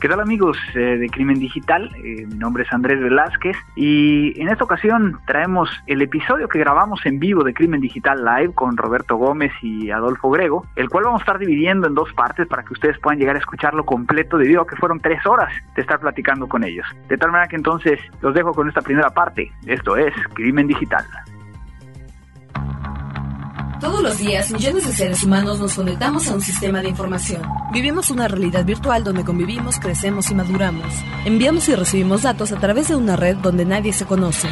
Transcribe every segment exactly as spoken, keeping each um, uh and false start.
¿Qué tal amigos eh, de Crimen Digital? Eh, mi nombre es Andrés Velázquez y en esta ocasión traemos el episodio que grabamos en vivo de Crimen Digital Live con Roberto Gómez y Adolfo Grego, el cual vamos a estar dividiendo en dos partes para que ustedes puedan llegar a escucharlo completo debido a que fueron tres horas de estar platicando con ellos. De tal manera que entonces los dejo con esta primera parte. Esto es Crimen Digital. Todos los días, millones de seres humanos nos conectamos a un sistema de información. Vivimos una realidad virtual donde convivimos, crecemos y maduramos. Enviamos y recibimos datos a través de una red donde nadie se conoce.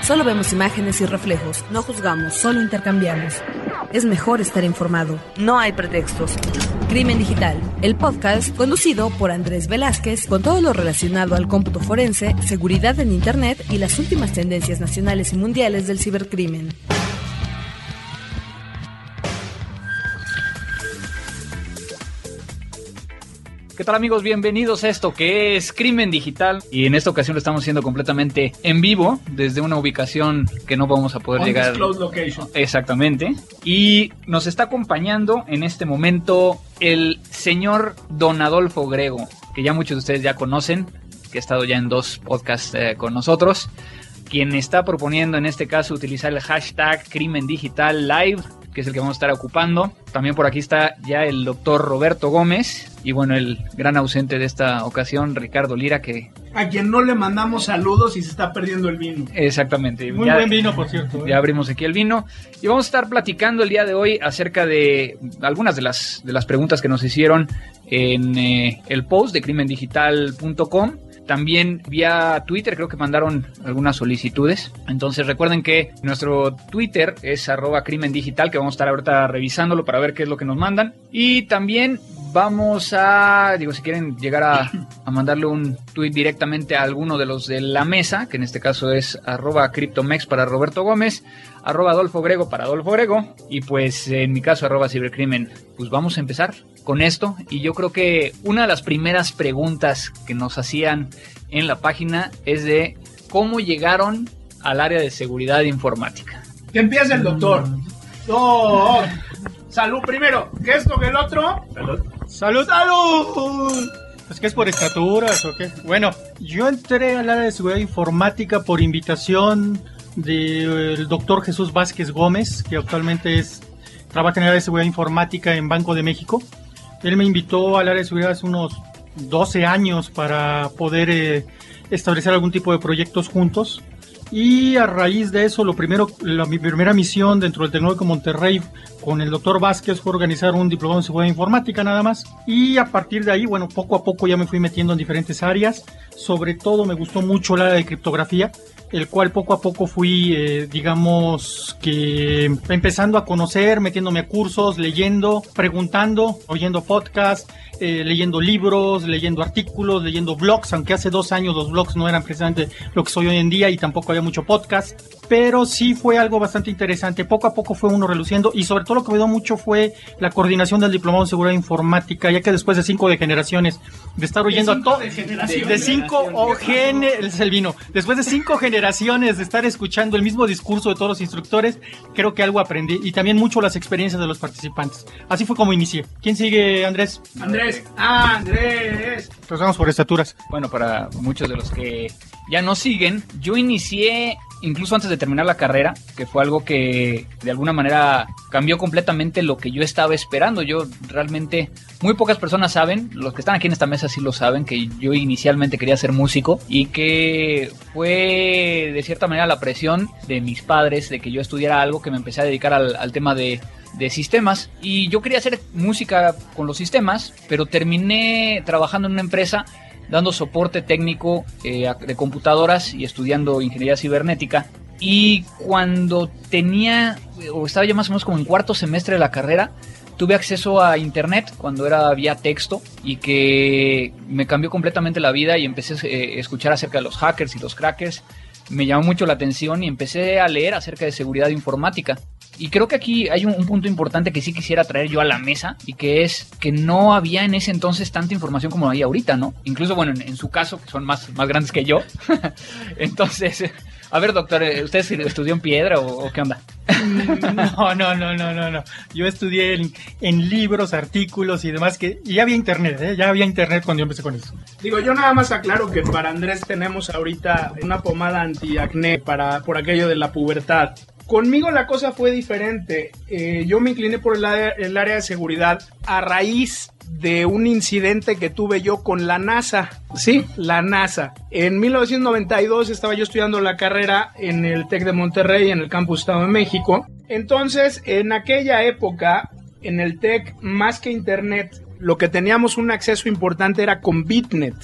Solo vemos imágenes y reflejos, no juzgamos, solo intercambiamos. Es mejor estar informado. No hay pretextos. Crimen Digital, el podcast conducido por Andrés Velázquez con todo lo relacionado al cómputo forense, seguridad en Internet y las últimas tendencias nacionales y mundiales del cibercrimen. ¿Qué tal amigos? Bienvenidos a esto que es Crimen Digital y en esta ocasión lo estamos haciendo completamente en vivo desde una ubicación que no vamos a poder llegar. Undisclosed location. Exactamente. Y nos está acompañando en este momento el señor don Adolfo Grego, que ya muchos de ustedes ya conocen, que ha estado ya en dos podcasts eh, con nosotros, quien está proponiendo en este caso utilizar el hashtag Crimen Digital Live, que es el que vamos a estar ocupando. También por aquí está ya el doctor Roberto Gómez y bueno, el gran ausente de esta ocasión, Ricardo Lira, que a quien no le mandamos saludos y se está perdiendo el vino. Exactamente. Muy ya, buen vino, por cierto. ¿eh? Ya abrimos aquí el vino y vamos a estar platicando el día de hoy acerca de algunas de las, de las preguntas que nos hicieron en eh, el post de crimen digital punto com. También vía Twitter creo que mandaron algunas solicitudes. Entonces recuerden que nuestro Twitter es arroba Crimen Digital, que vamos a estar ahorita revisándolo para ver qué es lo que nos mandan. Y también vamos a, digo, si quieren llegar a, a mandarle un tweet directamente a alguno de los de la mesa, que en este caso es arroba Cryptomex para Roberto Gómez, arroba Adolfo Grego para Adolfo Grego y pues en mi caso arroba Cibercrimen. Pues vamos a empezar con esto y yo creo que una de las primeras preguntas que nos hacían en la página es de cómo llegaron al área de seguridad informática. Que empieza el doctor. Oh, salud primero, que esto que el otro. Salud. Salud. Salud. Pues que es por estaturas o qué. Bueno, yo entré al área de seguridad informática por invitación del doctor Jesús Vázquez Gómez, que actualmente es, trabaja en el área de seguridad informática en Banco de México. Él me invitó al área de seguridad hace unos doce años para poder eh, establecer algún tipo de proyectos juntos. Y a raíz de eso, lo primero, la, mi primera misión dentro del Tecnológico Monterrey con el doctor Vázquez fue organizar un diplomado en seguridad informática nada más. Y a partir de ahí, bueno, poco a poco ya me fui metiendo en diferentes áreas. Sobre todo me gustó mucho la de criptografía, el cual poco a poco fui, eh, digamos, que empezando a conocer, metiéndome a cursos, leyendo, preguntando, oyendo podcasts, eh, leyendo libros, leyendo artículos, leyendo blogs, aunque hace dos años los blogs no eran precisamente lo que soy hoy en día y tampoco había mucho podcast, pero sí fue algo bastante interesante. Poco a poco fue uno reluciendo y sobre todo lo que me dio mucho fue la coordinación del diplomado en seguridad informática, ya que después de cinco de generaciones, de estar oyendo a todos, de cinco o gene, es el vino, después de cinco generaciones, de estar escuchando el mismo discurso de todos los instructores, creo que algo aprendí y también mucho las experiencias de los participantes. Así fue como inicié. ¿Quién sigue, Andrés? Andrés, Andrés. Nos vamos por estaturas. Bueno, para muchos de los que ya nos siguen, yo inicié incluso antes de terminar la carrera, que fue algo que de alguna manera cambió completamente lo que yo estaba esperando. Yo realmente, muy pocas personas saben, los que están aquí en esta mesa sí lo saben, que yo inicialmente quería ser músico y que fue de cierta manera la presión de mis padres de que yo estudiara algo, que me empecé a dedicar al, al tema de... de sistemas, y yo quería hacer música con los sistemas, pero terminé trabajando en una empresa dando soporte técnico eh, de computadoras y estudiando ingeniería cibernética. Y cuando tenía, o estaba ya más o menos como en cuarto semestre de la carrera, tuve acceso a internet cuando era vía texto y que me cambió completamente la vida, y empecé a escuchar acerca de los hackers y los crackers. Me llamó mucho la atención y empecé a leer acerca de seguridad informática. Y creo que aquí hay un, un punto importante que sí quisiera traer yo a la mesa, y que es que no había en ese entonces tanta información como hay ahorita, ¿no? Incluso, bueno, en, en su caso, que son más, más grandes que yo. Entonces, a ver, doctor, ¿usted estudió en piedra o, o qué onda? No, no, no, no, no, no. Yo estudié en, en libros, artículos y demás, que y ya había internet, ¿eh? Ya había internet cuando yo empecé con eso. Digo, yo nada más aclaro que para Andrés tenemos ahorita una pomada antiacné para, por aquello de la pubertad. Conmigo la cosa fue diferente. Eh, yo me incliné por el área, el área de seguridad a raíz de un incidente que tuve yo con la NASA. Sí, la NASA. En mil novecientos noventa y dos estaba yo estudiando la carrera en el TEC de Monterrey, en el campus Estado de México. Entonces, en aquella época, en el TEC, más que internet, lo que teníamos un acceso importante era con Bitnet.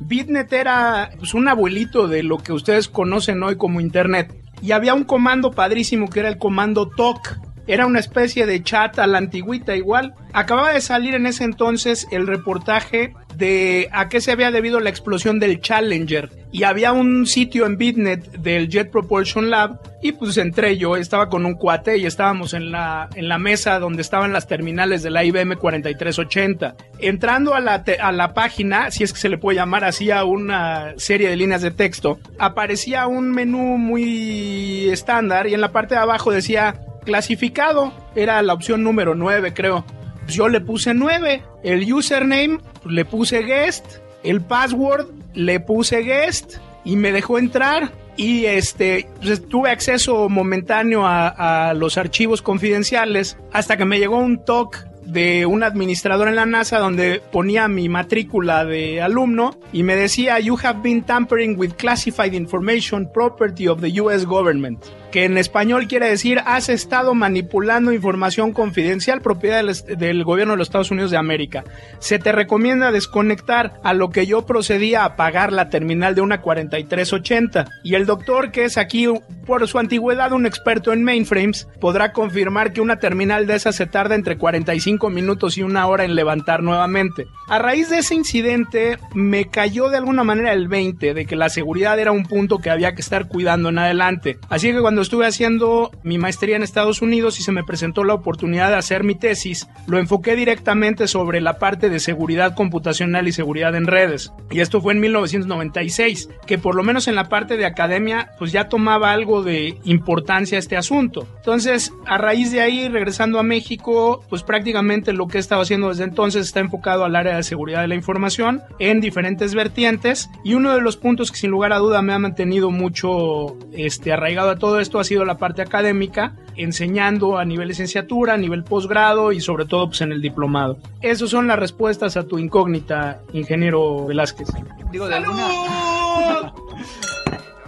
Bitnet era pues, un abuelito de lo que ustedes conocen hoy como internet. Y había un comando padrísimo que era el comando T O C. Era una especie de chat a la antigüita igual. Acababa de salir en ese entonces el reportaje de a qué se había debido la explosión del Challenger. Y había un sitio en Bitnet del Jet Propulsion Lab. Y pues entré yo, estaba con un cuate y estábamos en la, en la mesa donde estaban las terminales de la I B M cuatro tres ochenta. Entrando a la, te, a la página, si es que se le puede llamar así a una serie de líneas de texto, aparecía un menú muy estándar y en la parte de abajo decía... clasificado, era la opción número nueve, creo. Pues yo le puse nueve, el username le puse guest, el password le puse guest y me dejó entrar, y este pues, tuve acceso momentáneo a, a los archivos confidenciales hasta que me llegó un T O C de un administrador en la NASA donde ponía mi matrícula de alumno y me decía: "You have been tampering with classified information property of the U S government", que en español quiere decir: has estado manipulando información confidencial propiedad del, del gobierno de los Estados Unidos de América. Se te recomienda desconectar, a lo que yo procedía a apagar la terminal de una cuarenta y tres ochenta. Y el doctor, que es aquí por su antigüedad un experto en mainframes, podrá confirmar que una terminal de esa se tarda entre cuarenta y cinco minutos y una hora en levantar nuevamente. A raíz de ese incidente me cayó de alguna manera el veinte de que la seguridad era un punto que había que estar cuidando en adelante. Así que cuando estuve haciendo mi maestría en Estados Unidos y se me presentó la oportunidad de hacer mi tesis, lo enfoqué directamente sobre la parte de seguridad computacional y seguridad en redes. Y esto fue en mil novecientos noventa y seis, que por lo menos en la parte de academia pues ya tomaba algo de importancia este asunto. Entonces, a raíz de ahí, regresando a México, pues prácticamente lo que he estado haciendo desde entonces está enfocado al área de seguridad de la información en diferentes vertientes, y uno de los puntos que sin lugar a duda me ha mantenido mucho este, arraigado a todo esto Esto ha sido la parte académica, enseñando a nivel licenciatura, a nivel posgrado y sobre todo pues, en el diplomado. Esas son las respuestas a tu incógnita, ingeniero Velázquez. Digo, de alguna,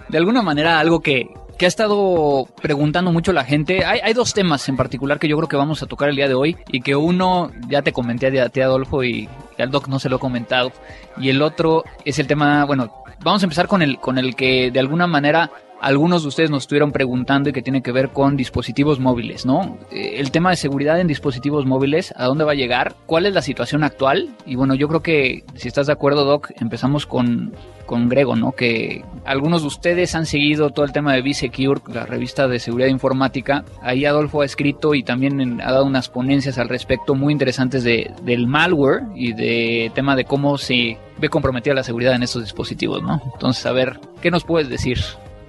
de alguna manera algo que, que ha estado preguntando mucho la gente. Hay, hay dos temas en particular que yo creo que vamos a tocar el día de hoy y que uno, ya te comenté a ti, Adolfo, y al Doc no se lo he comentado. Y el otro es el tema, bueno, vamos a empezar con el, con el que de alguna manera... algunos de ustedes nos estuvieron preguntando y que tiene que ver con dispositivos móviles, ¿no? El tema de seguridad en dispositivos móviles, ¿a dónde va a llegar? ¿Cuál es la situación actual? Y bueno, yo creo que, si estás de acuerdo, Doc, empezamos con, con Grego, ¿no? Que algunos de ustedes han seguido todo el tema de Visecure, la revista de seguridad informática. Ahí Adolfo ha escrito y también ha dado unas ponencias al respecto muy interesantes de, del malware y de tema de cómo se ve comprometida la seguridad en estos dispositivos, ¿no? Entonces, a ver, ¿qué nos puedes decir?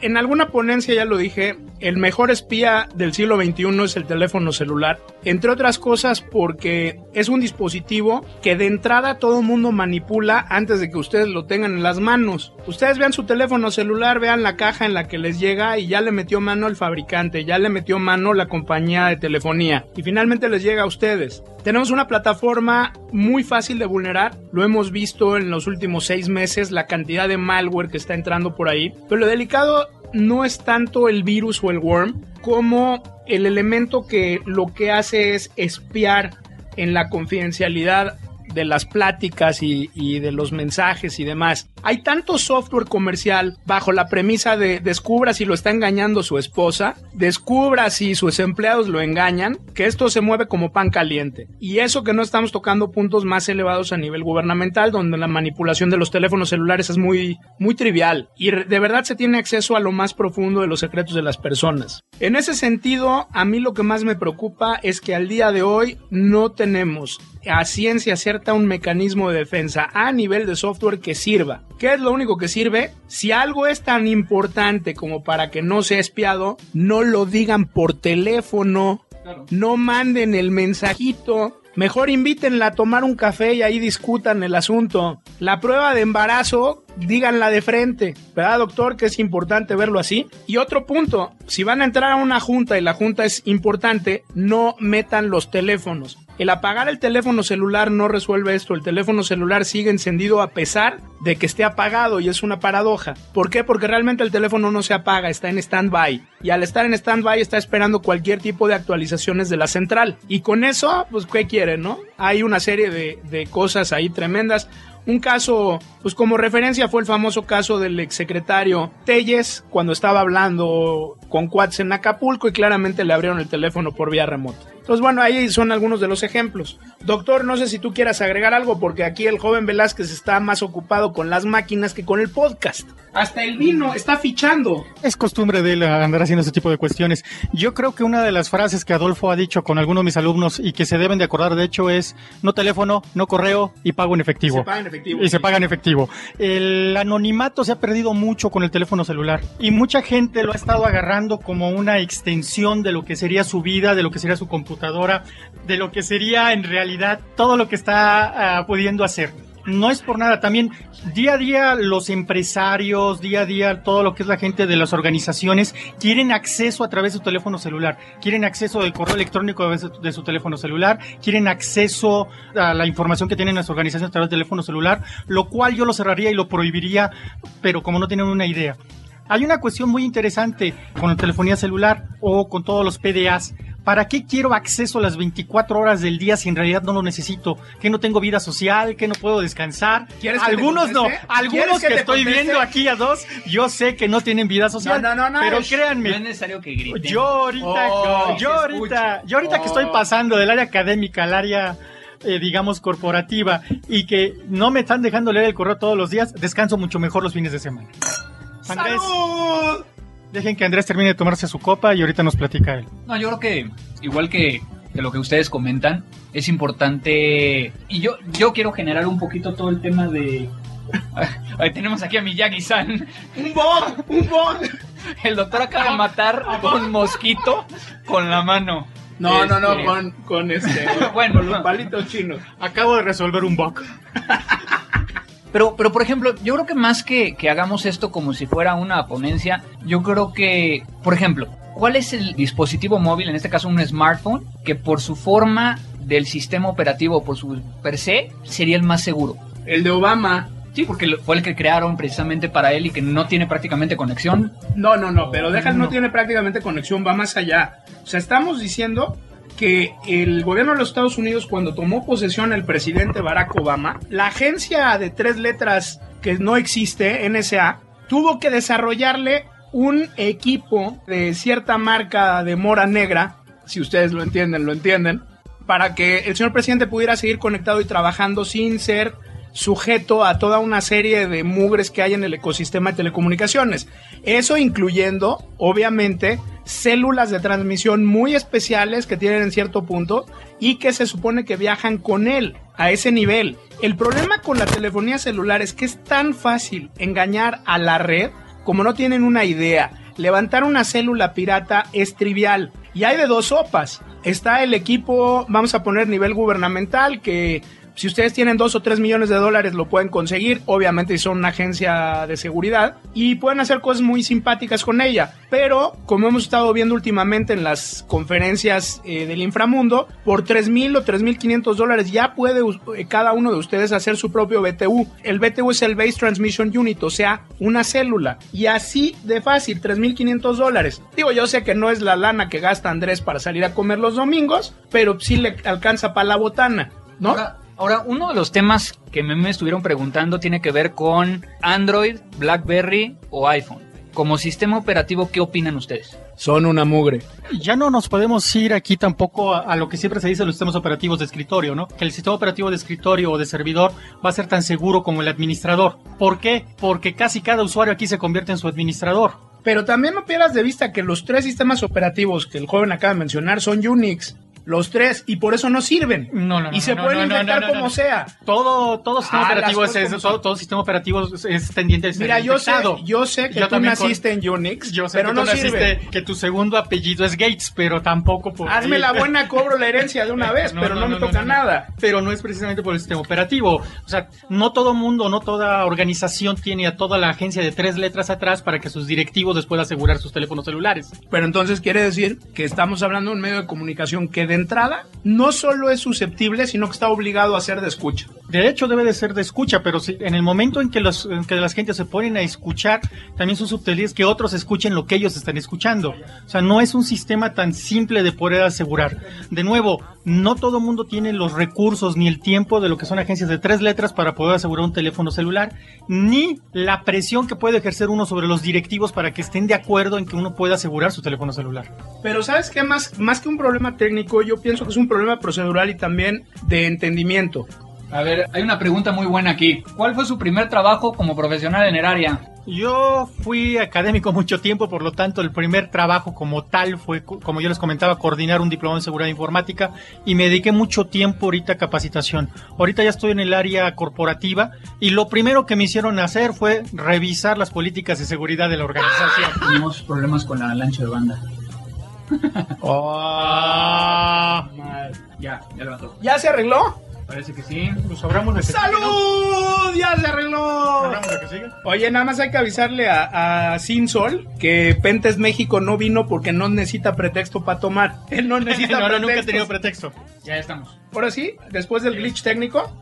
En alguna ponencia ya lo dije, el mejor espía del siglo veintiuno es el teléfono celular, entre otras cosas porque es un dispositivo que de entrada todo mundo manipula antes de que ustedes lo tengan en las manos. Ustedes vean su teléfono celular, vean la caja en la que les llega y ya le metió mano el fabricante, ya le metió mano la compañía de telefonía y finalmente les llega a ustedes. Tenemos una plataforma muy fácil de vulnerar, lo hemos visto en los últimos seis meses, la cantidad de malware que está entrando por ahí, pero lo delicado no es tanto el virus o el worm como el elemento que lo que hace es espiar en la confidencialidad de las pláticas y, y de los mensajes y demás. Hay tanto software comercial bajo la premisa de descubra si lo está engañando su esposa, descubra si sus empleados lo engañan, que esto se mueve como pan caliente. Y eso que no estamos tocando puntos más elevados a nivel gubernamental, donde la manipulación de los teléfonos celulares es muy, muy trivial y de verdad se tiene acceso a lo más profundo de los secretos de las personas. En ese sentido, a mí lo que más me preocupa es que al día de hoy no tenemos a ciencia cierta un mecanismo de defensa a nivel de software que sirva. ¿Qué es lo único que sirve? Si algo es tan importante como para que no sea espiado, no lo digan por teléfono, claro. No manden el mensajito. Mejor invítenla a tomar un café y ahí discutan el asunto. La prueba de embarazo, díganla de frente, ¿verdad, doctor? Que es importante verlo así. Y otro punto, si van a entrar a una junta y la junta es importante, no metan los teléfonos. El apagar el teléfono celular no resuelve esto. El teléfono celular sigue encendido a pesar de que esté apagado y es una paradoja. ¿Por qué? Porque realmente el teléfono no se apaga, está en stand-by. Y al estar en stand-by está esperando cualquier tipo de actualizaciones de la central. Y con eso, pues, ¿qué quiere? ¿No? Hay una serie de, de cosas ahí tremendas. Un caso, pues como referencia fue el famoso caso del exsecretario Telles cuando estaba hablando con Cuates en Acapulco y claramente le abrieron el teléfono por vía remota. Entonces, bueno, ahí son algunos de los ejemplos. Doctor, no sé si tú quieras agregar algo porque aquí el joven Velázquez está más ocupado con las máquinas que con el podcast. Hasta el vino está fichando. Es costumbre de él andar haciendo este tipo de cuestiones. Yo creo que una de las frases que Adolfo ha dicho con algunos de mis alumnos y que se deben de acordar de hecho es no teléfono, no correo y pago en efectivo. Se paga en efectivo. Y sí. se paga en efectivo. El anonimato se ha perdido mucho con el teléfono celular y mucha gente lo ha estado agarrando como una extensión de lo que sería su vida, de lo que sería su computadora, de lo que sería en realidad todo lo que está uh, pudiendo hacer. No es por nada, también día a día los empresarios, día a día todo lo que es la gente de las organizaciones quieren acceso a través de su teléfono celular, quieren acceso del correo electrónico a través de su teléfono celular, quieren acceso a la información que tienen las organizaciones a través del teléfono celular, lo cual yo lo cerraría y lo prohibiría, pero como no tienen una idea. Hay una cuestión muy interesante con la telefonía celular o con todos los P D As. ¿Para qué quiero acceso a las veinticuatro horas del día si en realidad no lo necesito? ¿Que no tengo vida social? ¿Que no puedo descansar? Algunos no. Algunos que, que estoy conteste? viendo aquí a dos, yo sé que no tienen vida social. No, no, no, no. Pero créanme. No es necesario que griten. Yo ahorita, oh, yo ahorita, yo ahorita oh. que estoy pasando del área académica al área... Eh, digamos corporativa y que no me están dejando leer el correo todos los días, descanso mucho mejor los fines de semana. Andrés, ¡salud! Dejen que Andrés termine de tomarse su copa y ahorita nos platica él. No, yo creo que igual que, que lo que ustedes comentan es importante y yo, yo quiero generar un poquito todo el tema de... Ahí tenemos aquí a Miyagi-san. ¡Un bot! ¡Un bot! El doctor acaba de matar a un mosquito con la mano. No, este... no, no, con, con este, bueno, con los no. palitos chinos. Acabo de resolver un bug. Pero, pero por ejemplo, yo creo que más que, que hagamos esto como si fuera una ponencia, yo creo que, por ejemplo, ¿cuál es el dispositivo móvil, en este caso un smartphone, que por su forma del sistema operativo, por su per se, sería el más seguro? El de Obama. Sí, porque fue el que crearon precisamente para él y que no tiene prácticamente conexión. No, no, no, pero deja, no, no tiene prácticamente conexión, va más allá. O sea, estamos diciendo que el gobierno de los Estados Unidos, cuando tomó posesión el presidente Barack Obama, la agencia de tres letras que no existe, N S A, tuvo que desarrollarle un equipo de cierta marca de mora negra, si ustedes lo entienden, lo entienden, para que el señor presidente pudiera seguir conectado y trabajando sin ser... sujeto a toda una serie de mugres que hay en el ecosistema de telecomunicaciones. Eso incluyendo, obviamente, células de transmisión muy especiales que tienen en cierto punto y que se supone que viajan con él a ese nivel. El problema con la telefonía celular es que es tan fácil engañar a la red como no tienen una idea. Levantar una célula pirata es trivial. Y hay de dos sopas. Está el equipo, vamos a poner nivel gubernamental, que... si ustedes tienen dos o tres millones de dólares lo pueden conseguir, obviamente son una agencia de seguridad y pueden hacer cosas muy simpáticas con ella, pero como hemos estado viendo últimamente en las conferencias eh, del inframundo, por tres mil o tres mil quinientos dólares ya puede eh, cada uno de ustedes hacer su propio B T U. El B T U es el Base Transmission Unit, o sea, una célula, y así de fácil, tres mil quinientos dólares. Digo, yo sé que no es la lana que gasta Andrés para salir a comer los domingos, pero sí le alcanza para la botana, ¿no? Ahora, Ahora, uno de los temas que me estuvieron preguntando tiene que ver con Android, BlackBerry o iPhone. Como sistema operativo, ¿qué opinan ustedes? Son una mugre. Ya no nos podemos ir aquí tampoco a, a lo que siempre se dice de los sistemas operativos de escritorio, ¿no? Que el sistema operativo de escritorio o de servidor va a ser tan seguro como el administrador. ¿Por qué? Porque casi cada usuario aquí se convierte en su administrador. Pero también no pierdas de vista que los tres sistemas operativos que el joven acaba de mencionar son Unix. Los tres, y por eso no sirven. No, no, no. Y se no, pueden no, inventar no, no, como no, no. sea. Todo, todo sistema ah, operativo es, es todo, todo sistema operativo es, es tendiente a ser Mira, yo sé, yo sé que yo tú naciste con... en Unix, yo sé pero que no tú sirve. Naciste, que tu segundo apellido es Gates, pero tampoco por... Hazme la buena, cobro la herencia de una vez, no, pero no, no, no me no, toca no, no, nada. Pero no es precisamente por el sistema operativo. O sea, no todo mundo, no toda organización tiene a toda la agencia de tres letras atrás para que sus directivos les puedan asegurar sus teléfonos celulares. Pero entonces quiere decir que estamos hablando de un medio de comunicación que de entrada no solo es susceptible, sino que está obligado a ser de escucha. De hecho, debe de ser de escucha, pero si, en el momento en que, los, en que las gentes se ponen a escuchar, también su subtilidad es que otros escuchen lo que ellos están escuchando. O sea, no es un sistema tan simple de poder asegurar. De nuevo, no todo mundo tiene los recursos ni el tiempo de lo que son agencias de tres letras para poder asegurar un teléfono celular, ni la presión que puede ejercer uno sobre los directivos para que estén de acuerdo en que uno pueda asegurar su teléfono celular. Pero ¿sabes qué? Más, más que un problema técnico, yo pienso que es un problema procedural y también de entendimiento. A ver, hay una pregunta muy buena aquí. ¿Cuál fue su primer trabajo como profesional en el área? Yo fui académico mucho tiempo, por lo tanto el primer trabajo como tal fue, como yo les comentaba, coordinar un diplomado en seguridad informática, y me dediqué mucho tiempo ahorita a capacitación. Ahorita ya estoy en el área corporativa y lo primero que me hicieron hacer fue revisar las políticas de seguridad de la organización. Tuvimos problemas con la lancha de banda. Oh, ya, ya levantó. ¿Ya se arregló? Parece que sí. Pues hablamos de ¡salud! ¡Ya se arregló! ¿Hablamos de que sigue? Oye, nada más hay que avisarle a, a Sin Sol que Pentes México no vino porque no necesita pretexto para tomar. Él no necesita no, no, nunca ha tenido pretexto. Ya estamos. Ahora sí, después del glitch técnico.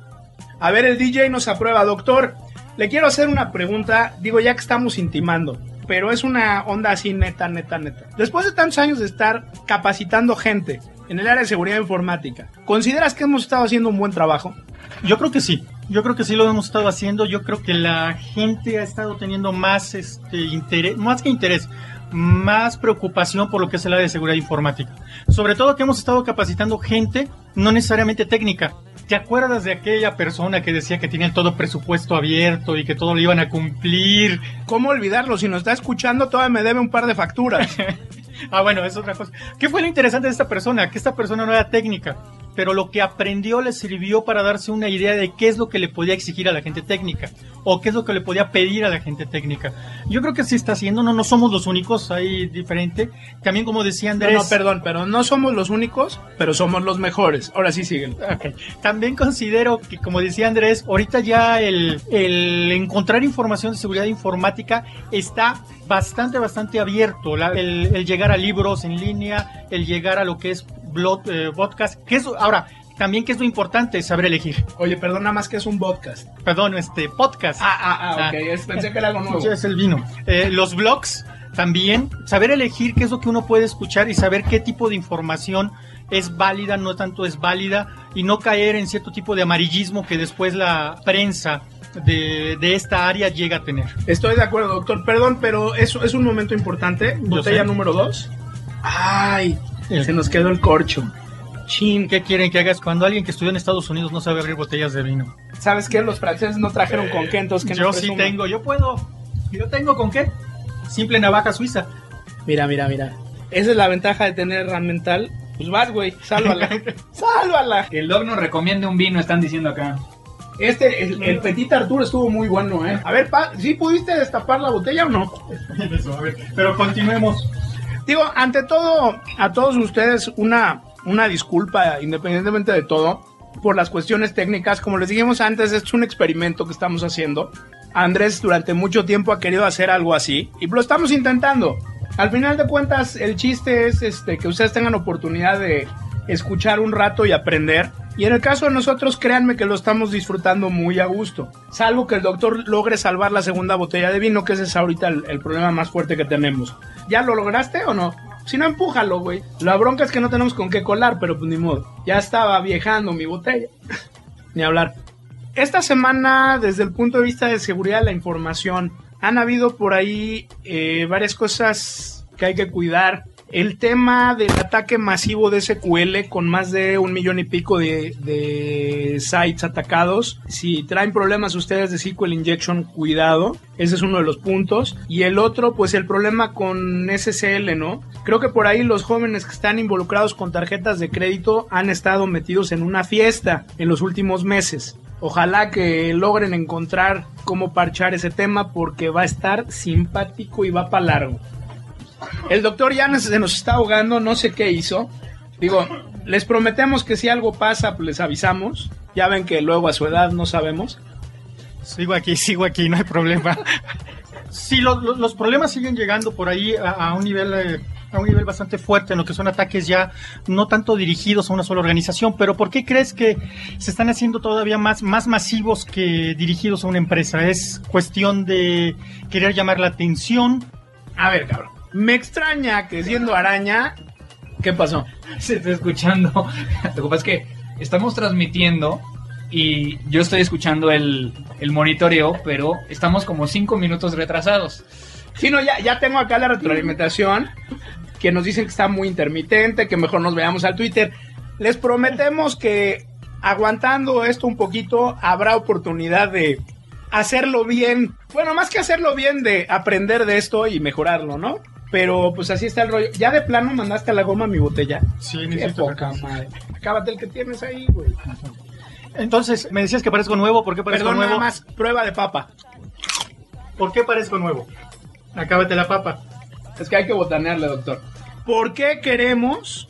A ver, el D J nos aprueba. Doctor, le quiero hacer una pregunta. Digo, ya que estamos intimando, pero es una onda así neta, neta, neta. Después de tantos años de estar capacitando gente en el área de seguridad informática, ¿consideras que hemos estado haciendo un buen trabajo? Yo creo que sí. Yo creo que sí lo hemos estado haciendo. Yo creo que la gente ha estado teniendo más este interés, más que interés, más preocupación por lo que es el área de seguridad informática. Sobre todo que hemos estado capacitando gente no necesariamente técnica. ¿Te acuerdas de aquella persona que decía que tenía todo presupuesto abierto y que todo lo iban a cumplir? ¿Cómo olvidarlo? Si nos está escuchando, todavía me debe un par de facturas. Ah, bueno, es otra cosa. ¿Qué fue lo interesante de esta persona? Que esta persona no era técnica, pero lo que aprendió le sirvió para darse una idea de qué es lo que le podía exigir a la gente técnica o qué es lo que le podía pedir a la gente técnica. Yo creo que sí está haciendo, no, no somos los únicos, hay diferente. También como decía Andrés... No, no, perdón, pero no somos los únicos, pero somos los mejores. Ahora sí siguen. Okay. También considero que, como decía Andrés, ahorita ya el, el encontrar información de seguridad informática está bastante, bastante abierto. La, el, el llegar a libros en línea, el llegar a lo que es blog, eh, podcast, que es... Ahora, también que es lo importante, saber elegir. Oye, perdón, nada más que es un podcast. Perdón, este, podcast. Ah, ah, ah, ok, es, pensé que era algo nuevo. Es el vino. Eh, los blogs, también, saber elegir qué es lo que uno puede escuchar y saber qué tipo de información es válida, no tanto es válida, y no caer en cierto tipo de amarillismo que después la prensa de, de esta área llega a tener. Estoy de acuerdo, doctor. Perdón, pero eso es un momento importante. Botella número dos. Ay, el... se nos quedó el corcho. Chin, ¿qué quieren que hagas cuando alguien que estudió en Estados Unidos no sabe abrir botellas de vino? ¿Sabes qué? Los franceses no trajeron con qué, entonces... ¿qué yo sí tengo, yo puedo, yo tengo con qué. Simple navaja suiza. Mira, mira, mira. Esa es la ventaja de tener herramiental. Pues vas, güey, sálvala, sálvala. Que el Doc nos recomiende un vino, están diciendo acá. Este, el, el Petit Artur estuvo muy bueno, ¿eh? A ver, pa, ¿sí pudiste destapar la botella o no? Eso, a ver, pero continuemos. Digo, ante todo, a todos ustedes, una... una disculpa, independientemente de todo, por las cuestiones técnicas. Como les dijimos antes, esto es un experimento que estamos haciendo. Andrés durante mucho tiempo ha querido hacer algo así y lo estamos intentando. Al final de cuentas, el chiste es este, que ustedes tengan oportunidad de escuchar un rato y aprender. Y en el caso de nosotros, créanme que lo estamos disfrutando muy a gusto. Salvo que el doctor logre salvar la segunda botella de vino, que ese es ahorita el, el problema más fuerte que tenemos. ¿Ya lo lograste o no? Si no, empújalo, güey. La bronca es que no tenemos con qué colar, pero pues ni modo. Ya estaba viejando mi botella. ni hablar. Esta semana, desde el punto de vista de seguridad de la información, han habido por ahí eh, varias cosas que hay que cuidar. El tema del ataque masivo de S Q L con más de un millón y pico de, de sites atacados. Si traen problemas ustedes de S Q L Injection, cuidado. Ese es uno de los puntos. Y el otro, pues el problema con S S L, ¿no? Creo que por ahí los jóvenes que están involucrados con tarjetas de crédito han estado metidos en una fiesta en los últimos meses. Ojalá que logren encontrar cómo parchar ese tema, porque va a estar simpático y va para largo. El doctor Yanes se nos está ahogando, no sé qué hizo. Digo, les prometemos que si algo pasa, pues les avisamos. Ya ven que luego a su edad no sabemos. Sigo aquí, sigo aquí, no hay problema. Sí, lo, lo, los problemas siguen llegando por ahí a, a un nivel... Eh... a un nivel bastante fuerte en lo que son ataques ya no tanto dirigidos a una sola organización. Pero ¿por qué crees que se están haciendo todavía más, más masivos que dirigidos a una empresa? Es cuestión de querer llamar la atención. A ver, cabrón, me extraña que siendo araña... ¿Qué pasó? Se está escuchando. Lo que pasa es que estamos transmitiendo y yo estoy escuchando el, el monitoreo, pero estamos como cinco minutos retrasados. Sí, no, ya, ya tengo acá la retroalimentación que nos dicen que está muy intermitente, que mejor nos veamos al Twitter. Les prometemos que aguantando esto un poquito habrá oportunidad de hacerlo bien. Bueno, más que hacerlo bien, de aprender de esto y mejorarlo, ¿no? Pero pues así está el rollo. ¿Ya de plano mandaste a la goma mi botella? Sí, necesito poca madre. Acábate el que tienes ahí, güey. Entonces, me decías que parezco nuevo. ¿Por qué parezco Perdón, nuevo? Perdón, nada más, prueba de papa. ¿Por qué parezco nuevo? Acábate la papa. Es que hay que botanearle, doctor. ¿Por qué queremos,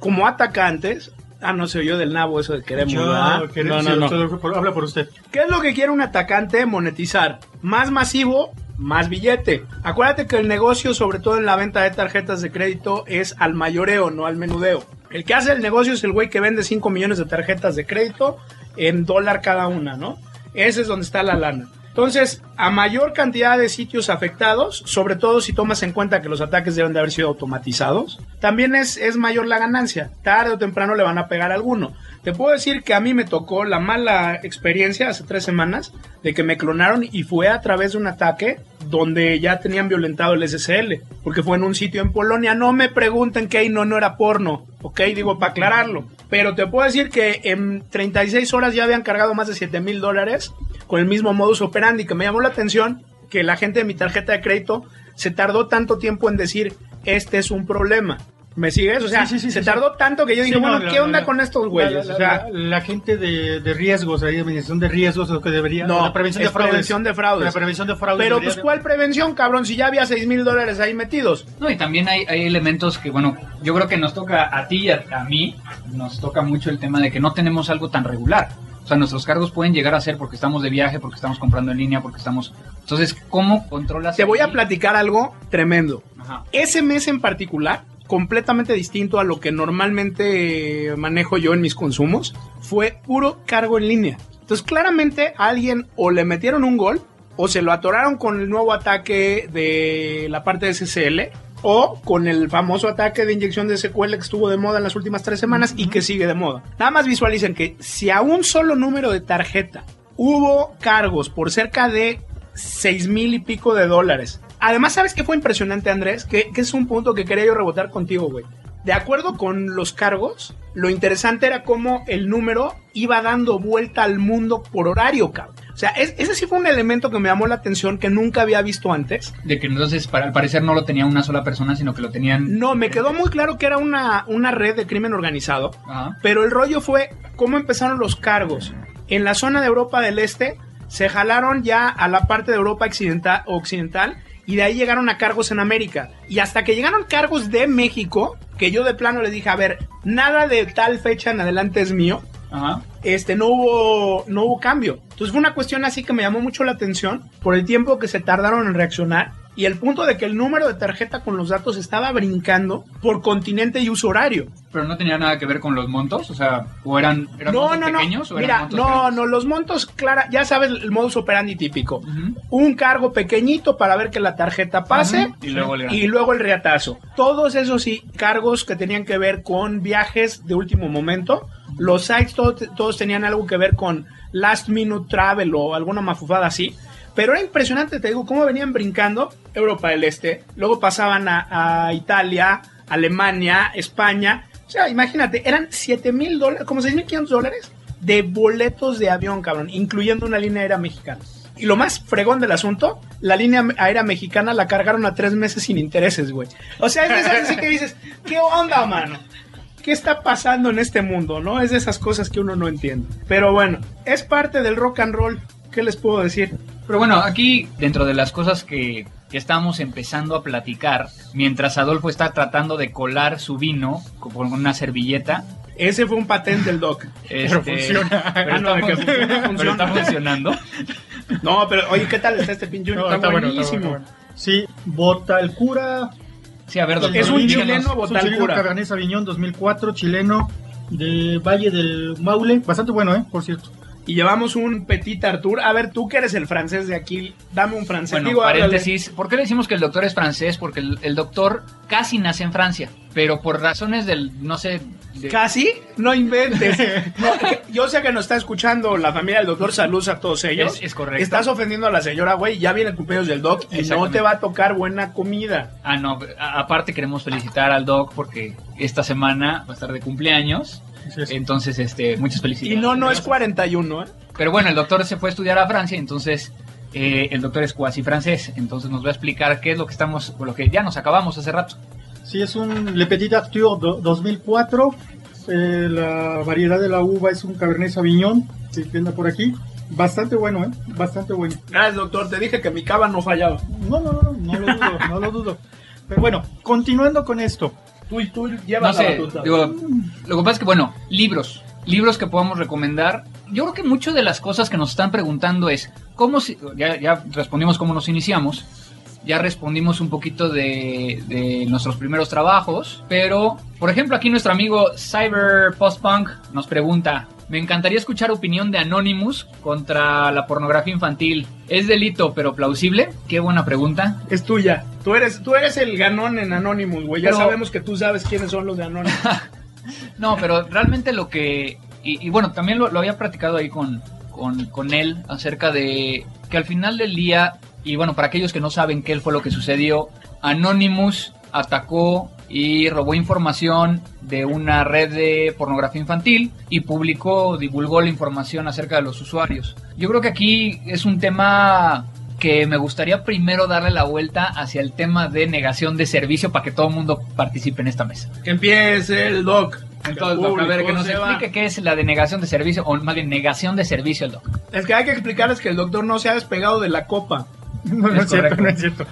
como atacantes... Ah, no se oyó del nabo eso de queremos, yo, ¿verdad? Queremos, no, no, no. Doctor, habla por usted. ¿Qué es lo que quiere un atacante? Monetizar. Más masivo, más billete. Acuérdate que el negocio, sobre todo en la venta de tarjetas de crédito, es al mayoreo, no al menudeo. El que hace el negocio es el güey que vende cinco millones de tarjetas de crédito en dólar cada una, ¿no? Ese es donde está la lana. Entonces, a mayor cantidad de sitios afectados, sobre todo si tomas en cuenta que los ataques deben de haber sido automatizados, también es, es mayor la ganancia. Tarde o temprano le van a pegar a alguno. Te puedo decir que a mí me tocó la mala experiencia hace tres semanas de que me clonaron, y fue a través de un ataque donde ya tenían violentado el S S L, porque fue en un sitio en Polonia. No me pregunten qué, no, no era porno, ok, digo, para aclararlo. Pero te puedo decir que en treinta y seis horas ya habían cargado más de siete mil dólares con el mismo modus operandi, que me llamó la atención que la gente de mi tarjeta de crédito se tardó tanto tiempo en decir, este es un problema. ¿Me sigues? O sea, sí, sí, sí, se sí, tardó sí. tanto que yo dije, sí, bueno, no, ¿qué la, onda la, con estos güeyes? La, la, o sea, la, la gente de, de riesgos, la administración de riesgos, lo que debería... No, la prevención de fraudes. Prevención de fraudes. La prevención de fraudes. Pero, pues, ¿cuál prevención, cabrón? Si ya había seis mil dólares ahí metidos. No, y también hay, hay elementos que, bueno, yo creo que nos toca a ti y a, a mí, nos toca mucho el tema de que no tenemos algo tan regular. O sea, nuestros cargos pueden llegar a ser porque estamos de viaje, porque estamos comprando en línea, porque estamos... Entonces, ¿cómo controlas? Te voy a platicar algo tremendo. Ajá. Ese mes en particular, completamente distinto a lo que normalmente manejo yo en mis consumos, fue puro cargo en línea. Entonces, claramente a alguien o le metieron un gol, o se lo atoraron con el nuevo ataque de la parte de S S L, o con el famoso ataque de inyección de S Q L que estuvo de moda en las últimas tres semanas y que sigue de moda. Nada más visualicen que si a un solo número de tarjeta hubo cargos por cerca de seis mil y pico de dólares. Además, ¿sabes qué fue impresionante, Andrés? Que, que es un punto que quería yo rebotar contigo, güey. De acuerdo con los cargos, lo interesante era cómo el número iba dando vuelta al mundo por horario, cabrón. O sea, es, ese sí fue un elemento que me llamó la atención, que nunca había visto antes. De que entonces, para, al parecer, no lo tenía una sola persona, sino que lo tenían... No, me quedó muy claro que era una, una red de crimen organizado. Ajá. Pero el rollo fue cómo empezaron los cargos. En la zona de Europa del Este, se jalaron ya a la parte de Europa occidental, occidental y de ahí llegaron a cargos en América. Y hasta que llegaron cargos de México... que yo de plano le dije, a ver, nada de tal fecha en adelante es mío. Ajá. Este, no hubo, no hubo cambio. Entonces fue una cuestión así que me llamó mucho la atención por el tiempo que se tardaron en reaccionar y el punto de que el número de tarjeta con los datos estaba brincando por continente y uso horario. Pero no tenía nada que ver con los montos, o sea, o eran, eran no, montos no, pequeños. No. O Mira, eran montos no, grandes. no, los montos, clara, ya sabes el modus operandi típico. Uh-huh. Un cargo pequeñito para ver que la tarjeta pase, uh-huh, y, luego el y luego el reatazo. Todos esos sí, cargos que tenían que ver con viajes de último momento los sites todos, todos tenían algo que ver con Last Minute Travel o alguna mafufada así, pero era impresionante, te digo, cómo venían brincando Europa del Este, luego pasaban a, a Italia, Alemania, España. O sea, imagínate, eran siete mil dólares, como seis mil quinientos dólares de boletos de avión, cabrón, incluyendo una línea aérea mexicana. Y lo más fregón del asunto, la línea aérea mexicana la cargaron a tres meses sin intereses, güey. O sea, es de esas así que dices, ¿qué onda, mano? ¿Qué está pasando en este mundo, no? Es de esas cosas que uno no entiende. Pero bueno, es parte del rock and roll, ¿qué les puedo decir? Pero bueno, aquí, dentro de las cosas que, que estamos empezando a platicar, mientras Adolfo está tratando de colar su vino con una servilleta. Ese fue un patente del Doc. Este, pero funciona. Pero, ah, no, está, de que funciona, funciona. Pero está funcionando. No, pero oye, ¿qué tal está este pinche? No, está, está buenísimo. Bueno, está bueno, está bueno. Sí, Botalcura. Sí, a ver, doctor. Es un chileno, Botalcura. Es un chileno, Cabernet Sauvignon dos mil cuatro, chileno de Valle del Maule. Bastante bueno, ¿eh? Por cierto. Y llevamos un Petit Artur. A ver, tú que eres el francés de aquí, dame un francés. Bueno, digo, paréntesis, ¿por qué le decimos que el doctor es francés? Porque el, el doctor casi nace en Francia, pero por razones del, no sé... De... ¿Casi? No inventes. No, yo sé que nos está escuchando la familia del doctor, saludos a todos ellos. Es, es correcto. Estás ofendiendo a la señora, güey, ya viene el cumpleaños del doc y no te va a tocar buena comida. Ah, no, a, aparte queremos felicitar al doc porque esta semana va a estar de cumpleaños. Entonces, este, muchas felicidades. Y no, no es cuarenta y uno, ¿eh? Pero bueno, el doctor se fue a estudiar a Francia, entonces eh, el doctor es cuasi francés, entonces nos va a explicar qué es lo que estamos, lo que ya nos acabamos hace rato. Sí, es un Le Petit Artur dos mil cuatro, eh, la variedad de la uva es un Cabernet Sauvignon, que anda por aquí. Bastante bueno, ¿eh? Bastante bueno. Gracias, doctor, te dije que mi cava no fallaba. No, no, no, no, no lo dudo, no lo dudo. Pero bueno, continuando con esto. Tú y tú llevas no sé, la batuta. Digo, lo que pasa es que, bueno, libros. Libros que podamos recomendar. Yo creo que muchas de las cosas que nos están preguntando es... ¿Cómo si, ya, ya respondimos cómo nos iniciamos. Ya respondimos un poquito de, de nuestros primeros trabajos. Pero, por ejemplo, aquí nuestro amigo Cyber Postpunk nos pregunta... Me encantaría escuchar opinión de Anonymous contra la pornografía infantil. ¿Es delito, pero plausible? Qué buena pregunta. Es tuya. Tú eres, tú eres el ganón en Anonymous, güey. Ya pero... sabemos que tú sabes quiénes son los de Anonymous. No, pero realmente lo que... Y, y bueno, también lo, lo había platicado ahí con, con, con él acerca de que al final del día... Y bueno, para aquellos que no saben qué fue lo que sucedió, Anonymous atacó... y robó información de una red de pornografía infantil y publicó, divulgó la información acerca de los usuarios. Yo creo que aquí es un tema que me gustaría primero darle la vuelta hacia el tema de negación de servicio para que todo el mundo participe en esta mesa. Que empiece el doc. Entonces, doc, a ver, que nos explique qué es la denegación de servicio, o más bien, negación de servicio el doc. Es que hay que explicarles que el doctor no se ha despegado de la copa. No, no es cierto, no es cierto.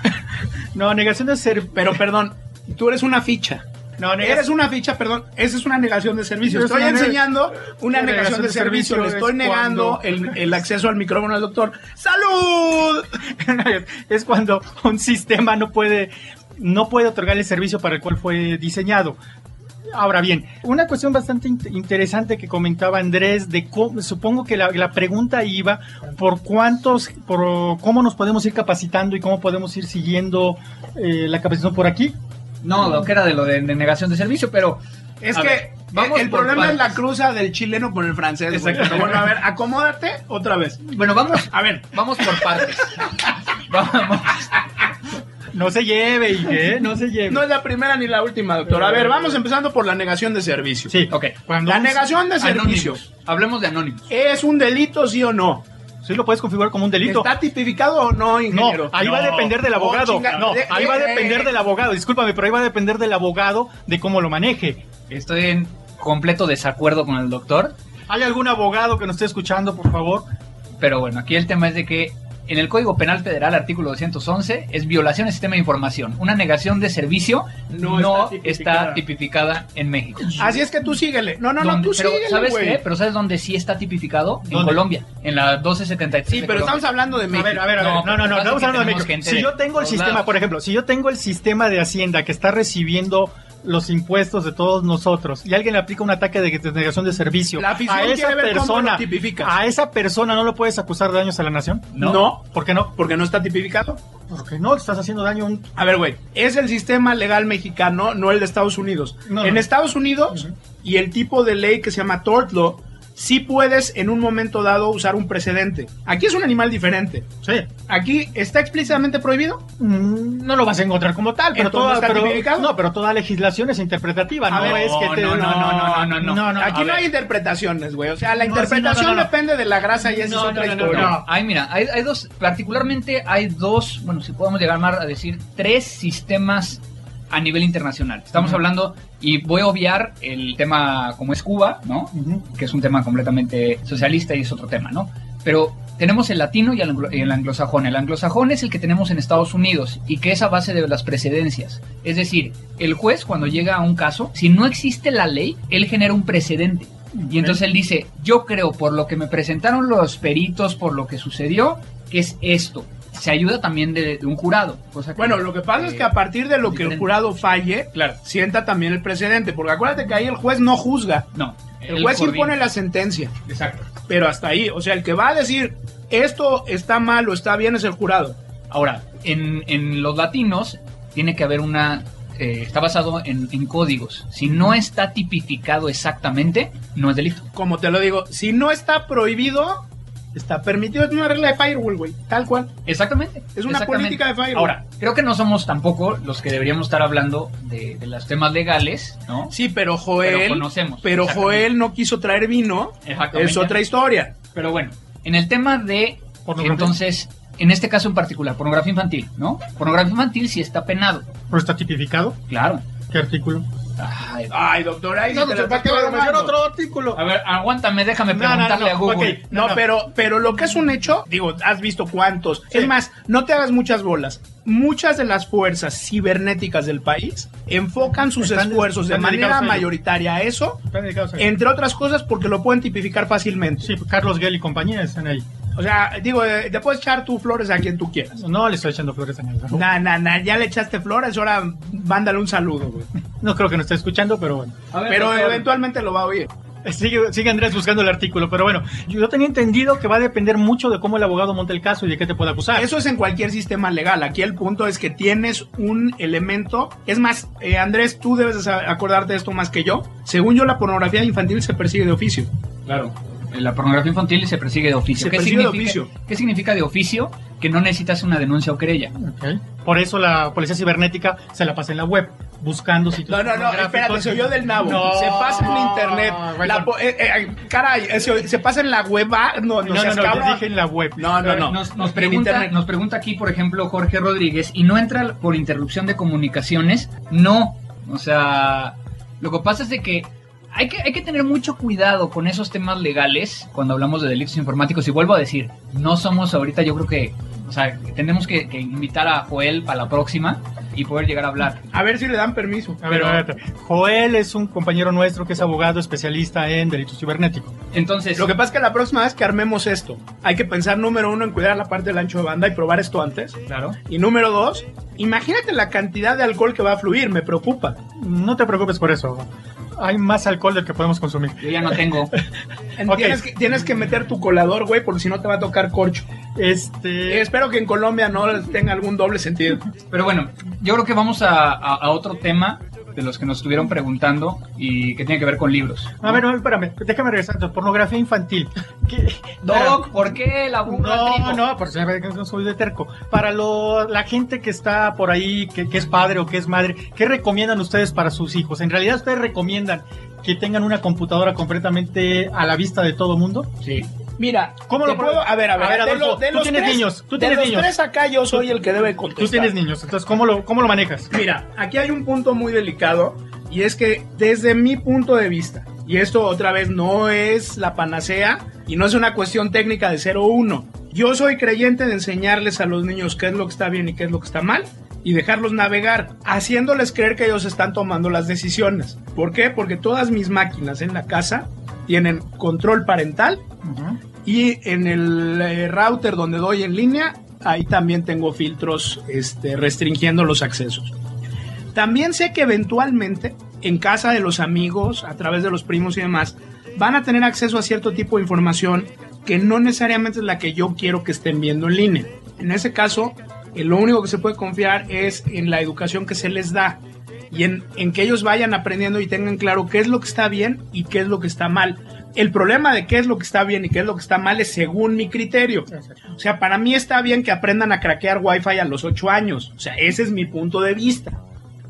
No, negación de servicio. Pero perdón. Tú eres una ficha. No, negas... Eres una ficha, perdón. Esa es una negación de servicio. Estoy una enseñando una negación, negación de servicio. servicio. Le estoy negando cuando... el, el acceso al micrófono al doctor. ¡Salud! Es cuando un sistema no puede, no puede otorgar el servicio para el cual fue diseñado. Ahora bien, una cuestión bastante interesante que comentaba Andrés, de cómo, supongo que la, la pregunta iba por cuántos, por cómo nos podemos ir capacitando y cómo podemos ir siguiendo eh, la capacitación por aquí. No, lo que era de lo de, de negación de servicio, pero... Es que ver, vamos el problema partes. Es la cruza del chileno con el francés. Exacto. Bueno, a ver, acomódate otra vez. Bueno, vamos... A ver, vamos por partes. Vamos... No se lleve, ¿eh? No se lleve. No es la primera ni la última, doctor. A ver, vamos empezando por la negación de servicio. Sí, ok. Cuando la negación de servicio. Hablemos de anónimos. ¿Es un delito, sí o no? Sí, lo puedes configurar como un delito. ¿Está tipificado o no, ingeniero? No, ahí no. va a depender del abogado. Oh, no, ahí va a depender del abogado. Discúlpame, pero ahí va a depender del abogado de cómo lo maneje. Estoy en completo desacuerdo con el doctor. ¿Hay algún abogado que nos esté escuchando, por favor? Pero bueno, aquí el tema es de que en el Código Penal Federal, artículo doscientos once, es violación al sistema de información. Una negación de servicio no, no está, tipificada. está tipificada en México. Así es que tú síguele. No, no, no, tú pero síguele, ¿sabes qué? Pero ¿sabes dónde sí está tipificado? ¿Dónde? En Colombia, en la doce setenta y tres. Sí, pero estamos hablando de México. A ver, a ver, a ver. No, no, no, no, no estamos hablando de México. Si yo tengo el sistema, lados. por ejemplo, si yo tengo el sistema de Hacienda que está recibiendo... los impuestos de todos nosotros y alguien le aplica un ataque de denegación de servicio, la a esa persona a esa persona no lo puedes acusar de daños a la nación. No, no. ¿Por qué no? Porque no está tipificado. Porque no estás haciendo daño a un... A ver, güey, es el sistema legal mexicano, no el de Estados Unidos. No, en no. Estados Unidos uh-huh. y el tipo de ley que se llama tort law, sí puedes en un momento dado usar un precedente. Aquí es un animal diferente. Sí. Aquí está explícitamente prohibido. Mm, no lo vas a encontrar como tal, pero toda, no, pero, no, pero toda legislación es interpretativa. No, no es que te... no, no, no, no, no, no, no, no, no. Aquí no hay interpretaciones, güey. O sea, la no, interpretación no, no, no, depende de la grasa y esa no, es otra no, no, historia. No, no. Ay, mira, hay, hay dos, particularmente hay dos, bueno, si podemos llegar más a decir, tres sistemas a nivel internacional. Estamos uh-huh. hablando, y voy a obviar el tema como es Cuba, ¿no? Uh-huh. Que es un tema completamente socialista y es otro tema, ¿no? Pero tenemos el latino y el, anglo- y el anglosajón. El anglosajón es el que tenemos en Estados Unidos y que es a base de las precedencias. Es decir, el juez cuando llega a un caso, si no existe la ley, él genera un precedente. Uh-huh. Y entonces él dice, yo creo por lo que me presentaron los peritos, por lo que sucedió, que es esto. Se ayuda también de, de un jurado. Cosa que, bueno, lo que pasa eh, es que a partir de lo diferente. que el jurado falle, claro. sienta también el precedente. Porque acuérdate que ahí el juez no juzga. No. El, el juez coordina. impone la sentencia. Exacto. Pero hasta ahí. O sea, el que va a decir esto está mal o está bien es el jurado. Ahora, en, en los latinos tiene que haber una... Eh, está basado en, en códigos. Si no está tipificado exactamente, no es delito. Como te lo digo, si no está prohibido... Está permitido, es una regla de firewall, güey, tal cual. Exactamente. Es una exactamente. política de firewall. Ahora, creo que no somos tampoco los que deberíamos estar hablando de, de los temas legales, ¿no? Sí, pero Joel... Pero conocemos. Pero Joel no quiso traer vino. Exactamente. Es otra historia. Pero bueno, en el tema de... Entonces, en este caso en particular, pornografía infantil, ¿no? Pornografía infantil sí está penado. ¿Pero está tipificado? Claro. ¿Qué artículo? Ay, ay, doctor, ahí no, doctor, ¿para qué va a hacer otro artículo? A ver, aguántame, déjame no, preguntarle no, no, a Google. Okay, no, no, no, pero pero lo que es un hecho, digo, has visto cuántos. Sí. Es más, no te hagas muchas bolas. Muchas de las fuerzas cibernéticas del país enfocan sus están, esfuerzos están de manera mayoritaria a eso, a entre otras cosas porque lo pueden tipificar fácilmente. Sí, Carlos Gell y compañía están ahí. O sea, digo, eh, te puedes echar tus flores a quien tú quieras. No le estoy echando flores a nadie. No, nah, nah, nah, ya le echaste flores, ahora mándale un saludo, güey. No creo que nos esté escuchando, pero bueno. Ver, pero doctor, eventualmente lo va a oír. Sigue, sigue Andrés buscando el artículo, pero bueno, yo tenía entendido que va a depender mucho de cómo el abogado monte el caso y de qué te puede acusar. Eso es en cualquier sistema legal. Aquí el punto es que tienes un elemento. Es más, eh, Andrés, tú debes acordarte de esto más que yo. Según yo, la pornografía infantil se persigue de oficio. Claro. La pornografía infantil se persigue de oficio. Se ¿Qué persigue significa, de oficio. ¿Qué significa de oficio? Que no necesitas una denuncia o querella. Okay. Por eso la policía cibernética se la pasa en la web, buscando sitios. No, no, no, espérate, se oyó del nabo. No, se pasa en internet. La po- eh, eh, caray, eh, se, se pasa en la web. Ah, no, no, no, se no, no, no dije en la web. No, no, no. Nos, nos, pregunta, nos pregunta aquí, por ejemplo, Jorge Rodríguez, ¿y no entra por interrupción de comunicaciones? No. O sea, lo que pasa es de que Hay que, hay que tener mucho cuidado con esos temas legales cuando hablamos de delitos informáticos. Y vuelvo a decir, no somos ahorita, yo creo que, o sea, tenemos que, que invitar a Joel para la próxima y poder llegar a hablar. A ver si le dan permiso. A ver, Pero, a ver, Joel es un compañero nuestro que es abogado especialista en delitos cibernéticos. Entonces, lo que pasa es que la próxima vez que armemos esto, hay que pensar, número uno, en cuidar la parte del ancho de banda y probar esto antes. Claro. Y número dos, imagínate la cantidad de alcohol que va a fluir, me preocupa. No te preocupes por eso. Hay más alcohol del que podemos consumir. Yo ya no tengo. Okay. Tienes, que, tienes que meter tu colador, güey, porque si no te va a tocar corcho. Este... Espero que en Colombia no tenga algún doble sentido. Pero bueno, yo creo que vamos a, a, a otro tema de los que nos estuvieron preguntando y que tiene que ver con libros. A ver, no, espérame, déjame regresar. Pornografía infantil. ¿Qué? Doc, ¿por qué la burla? No, no, por si no soy de terco. Para lo, la gente que está por ahí, que, que es padre o que es madre, ¿qué recomiendan ustedes para sus hijos? ¿En realidad ustedes recomiendan que tengan una computadora completamente a la vista de todo mundo? Sí. Mira, ¿cómo lo puedo? A ver, a ver, a ver Adolfo, de lo, de tú tienes tres, niños, tú tienes de los niños. Tres acá yo soy el que debe contestar. Tú tienes niños, entonces ¿cómo lo, cómo lo manejas? Mira, aquí hay un punto muy delicado y es que desde mi punto de vista, y esto otra vez no es la panacea y no es una cuestión técnica de cero uno, yo soy creyente de enseñarles a los niños qué es lo que está bien y qué es lo que está mal y dejarlos navegar, haciéndoles creer que ellos están tomando las decisiones. ¿Por qué? Porque todas mis máquinas en la casa tienen control parental. Uh-huh. Y en el eh, router donde doy en línea, ahí también tengo filtros este, restringiendo los accesos. También sé que eventualmente en casa de los amigos, a través de los primos y demás, van a tener acceso a cierto tipo de información que no necesariamente es la que yo quiero que estén viendo en línea. En ese caso, eh, lo único que se puede confiar es en la educación que se les da. y en, en que ellos vayan aprendiendo y tengan claro qué es lo que está bien y qué es lo que está mal. El problema de qué es lo que está bien y qué es lo que está mal es según mi criterio. O sea, para mí está bien que aprendan a craquear Wi-Fi a los ocho años. O sea, ese es mi punto de vista.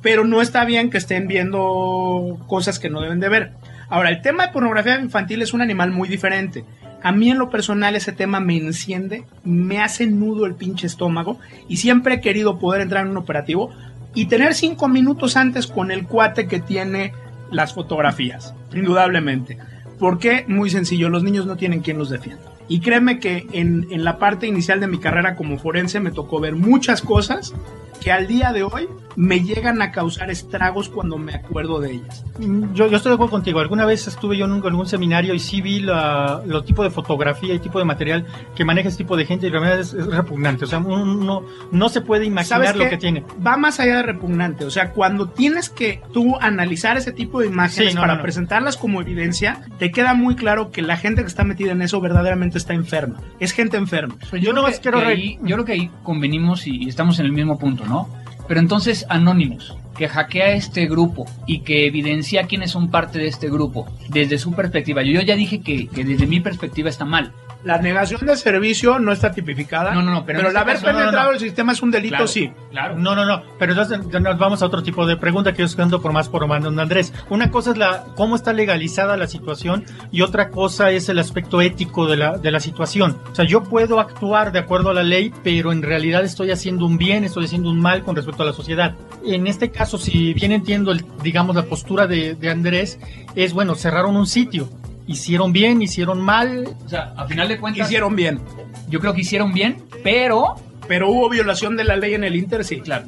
Pero no está bien que estén viendo cosas que no deben de ver. Ahora, el tema de pornografía infantil es un animal muy diferente. A mí en lo personal ese tema me enciende, me hace nudo el pinche estómago y siempre he querido poder entrar en un operativo y tener cinco minutos antes con el cuate que tiene las fotografías, indudablemente. ¿Por qué? Muy sencillo, los niños no tienen quien los defienda. Y créeme que en, en la parte inicial de mi carrera como forense me tocó ver muchas cosas que al día de hoy me llegan a causar estragos cuando me acuerdo de ellas. Yo, yo estoy de acuerdo contigo. Alguna vez estuve yo en un, en un seminario y sí vi la, los tipos de fotografía y tipo de material que maneja este tipo de gente y la verdad es, es repugnante. O sea, uno no, no se puede imaginar lo que tiene. Va más allá de repugnante. O sea, cuando tienes que tú analizar ese tipo de imágenes sí, no, para no, no. presentarlas como evidencia, te queda muy claro que la gente que está metida en eso verdaderamente está enferma. Es gente enferma. Yo, yo, creo, que, quiero que ahí, yo creo que ahí convenimos y, y estamos en el mismo punto, ¿no? Pero entonces Anonymous, que hackea este grupo y que evidencia quiénes son parte de este grupo, desde su perspectiva. Yo, yo ya dije que, que desde mi perspectiva está mal. La negación de servicio no está tipificada. No, no, no. Pero, pero el haber caso, penetrado no, no, no. el sistema es un delito, claro, sí. Claro. No, no, no. Pero entonces nos vamos a otro tipo de pregunta que yo estoy dando por más por mano, don Andrés. Una cosa es la cómo está legalizada la situación y otra cosa es el aspecto ético de la, de la situación. O sea, yo puedo actuar de acuerdo a la ley, pero en realidad estoy haciendo un bien, estoy haciendo un mal con respecto a la sociedad. En este caso, si bien entiendo, el, digamos, la postura de, de Andrés, es, bueno, cerraron un sitio. Hicieron bien, hicieron mal. O sea, a final de cuentas. Hicieron bien. Yo creo que hicieron bien, pero. Pero hubo violación de la ley en el Inter, sí. Claro.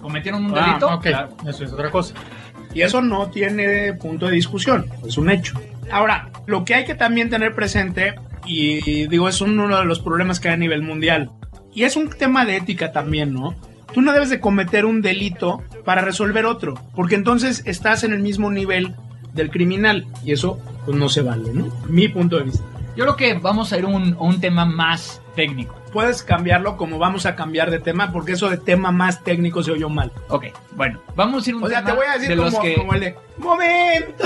Cometieron un ah, delito. Okay. Claro. Eso es otra cosa. Y eso no tiene punto de discusión. Es un hecho. Ahora, lo que hay que también tener presente, y digo, es uno de los problemas que hay a nivel mundial. Y es un tema de ética también, ¿no? Tú no debes de cometer un delito para resolver otro, porque entonces estás en el mismo nivel del criminal y eso pues no se vale, ¿no? Mi punto de vista. Yo creo que vamos a ir a un, un tema más técnico. Puedes cambiarlo como vamos a cambiar de tema, porque eso de tema más técnico se oyó mal. Ok, bueno, vamos a ir a un o tema. O sea, te voy a decir como, que... como el de ¡momento!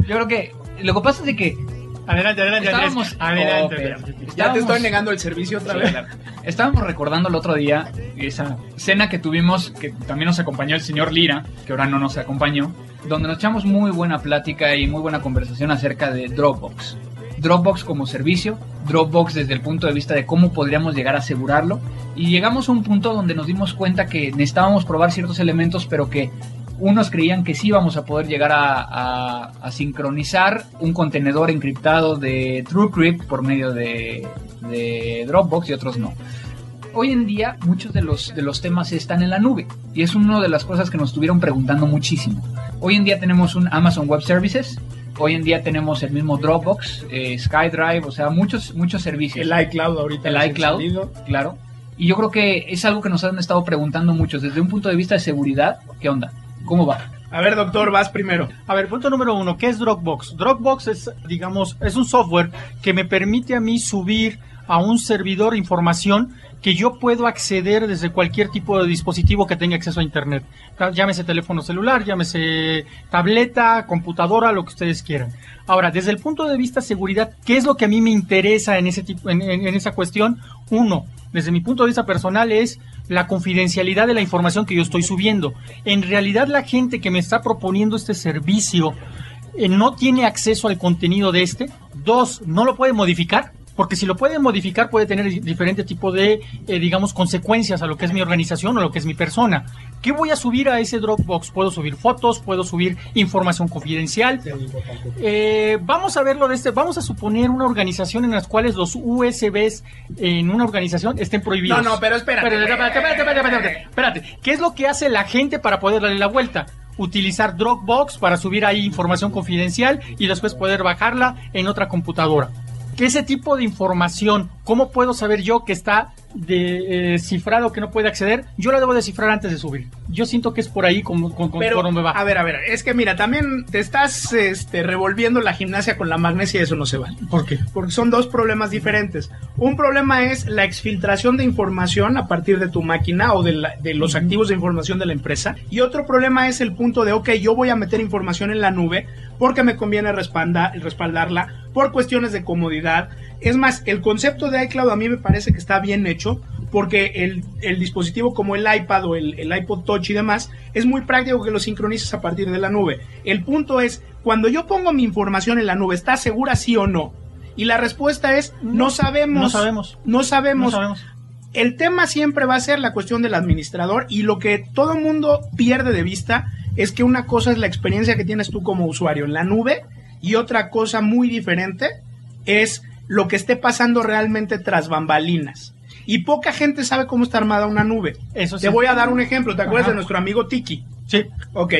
Yo creo que lo que pasa es de que Adelante, adelante, estábamos... adelante. Oh, adelante. Ya estábamos... te estoy negando el servicio otra vez. Estábamos recordando el otro día esa cena que tuvimos, que también nos acompañó el señor Lira, que ahora no nos acompañó, donde nos echamos muy buena plática y muy buena conversación acerca de Dropbox. Dropbox como servicio, Dropbox desde el punto de vista de cómo podríamos llegar a asegurarlo, y llegamos a un punto donde nos dimos cuenta que necesitábamos probar ciertos elementos, pero que unos creían que sí íbamos a poder llegar a, a, a sincronizar un contenedor encriptado de TrueCrypt por medio de, de Dropbox y otros no. Hoy en día muchos de los, de los temas están en la nube y es una de las cosas que nos estuvieron preguntando muchísimo. Hoy en día tenemos un Amazon Web Services, hoy en día tenemos el mismo Dropbox, eh, SkyDrive, o sea, muchos, muchos servicios. El iCloud ahorita. El iCloud, salido. Claro. Y yo creo que es algo que nos han estado preguntando muchos desde un punto de vista de seguridad. ¿Qué onda? ¿Cómo va? A ver, doctor, vas primero. A ver, punto número uno, ¿qué es Dropbox? Dropbox es, digamos, es un software que me permite a mí subir a un servidor información que yo puedo acceder desde cualquier tipo de dispositivo que tenga acceso a internet. Llámese teléfono celular, llámese tableta, computadora, lo que ustedes quieran. Ahora, desde el punto de vista de seguridad, ¿qué es lo que a mí me interesa en ese tipo, en, en, en esa cuestión? Uno, desde mi punto de vista personal es la confidencialidad de la información que yo estoy subiendo. En realidad, la gente que me está proponiendo este servicio eh, no tiene acceso al contenido de este. Dos, no lo puede modificar, porque si lo puede modificar puede tener diferente tipo de, eh, digamos, consecuencias a lo que es mi organización o lo que es mi persona. ¿Qué voy a subir a ese Dropbox? Puedo subir fotos, puedo subir información confidencial. Eh, vamos a verlo de este, vamos a suponer una organización en las cuales los U S Bs en una organización estén prohibidos. No, no, pero espérate. Pero, espérate, espérate, espérate, espérate, espérate. ¿Qué es lo que hace la gente para poder darle la vuelta? Utilizar Dropbox para subir ahí información confidencial y después poder bajarla en otra computadora. Que ese tipo de información, ¿cómo puedo saber yo que está de eh, cifrado que no puede acceder, yo la debo descifrar antes de subir. Yo siento que es por ahí como, como, pero, como me va. A ver, a ver, es que mira, también te estás este, revolviendo la gimnasia con la magnesia y eso no se vale. ¿Por qué? Porque son dos problemas diferentes. Un problema es la exfiltración de información a partir de tu máquina o de, la, de los activos de información de la empresa. Y otro problema es el punto de, ok, yo voy a meter información en la nube porque me conviene respalda, respaldarla por cuestiones de comodidad. Es más, el concepto de iCloud a mí me parece que está bien hecho, porque el, el dispositivo como el iPad o el, el iPod Touch y demás, es muy práctico que lo sincronices a partir de la nube. El punto es, cuando yo pongo mi información en la nube, ¿está segura sí o no? Y la respuesta es, no sabemos. No sabemos. No sabemos. No sabemos. El tema siempre va a ser la cuestión del administrador, y lo que todo mundo pierde de vista es que una cosa es la experiencia que tienes tú como usuario en la nube, y otra cosa muy diferente es lo que esté pasando realmente tras bambalinas. Y poca gente sabe cómo está armada una nube. Eso sí. Te voy a dar un ejemplo. ¿Te acuerdas Ajá. de nuestro amigo Tiki? Sí. Ok.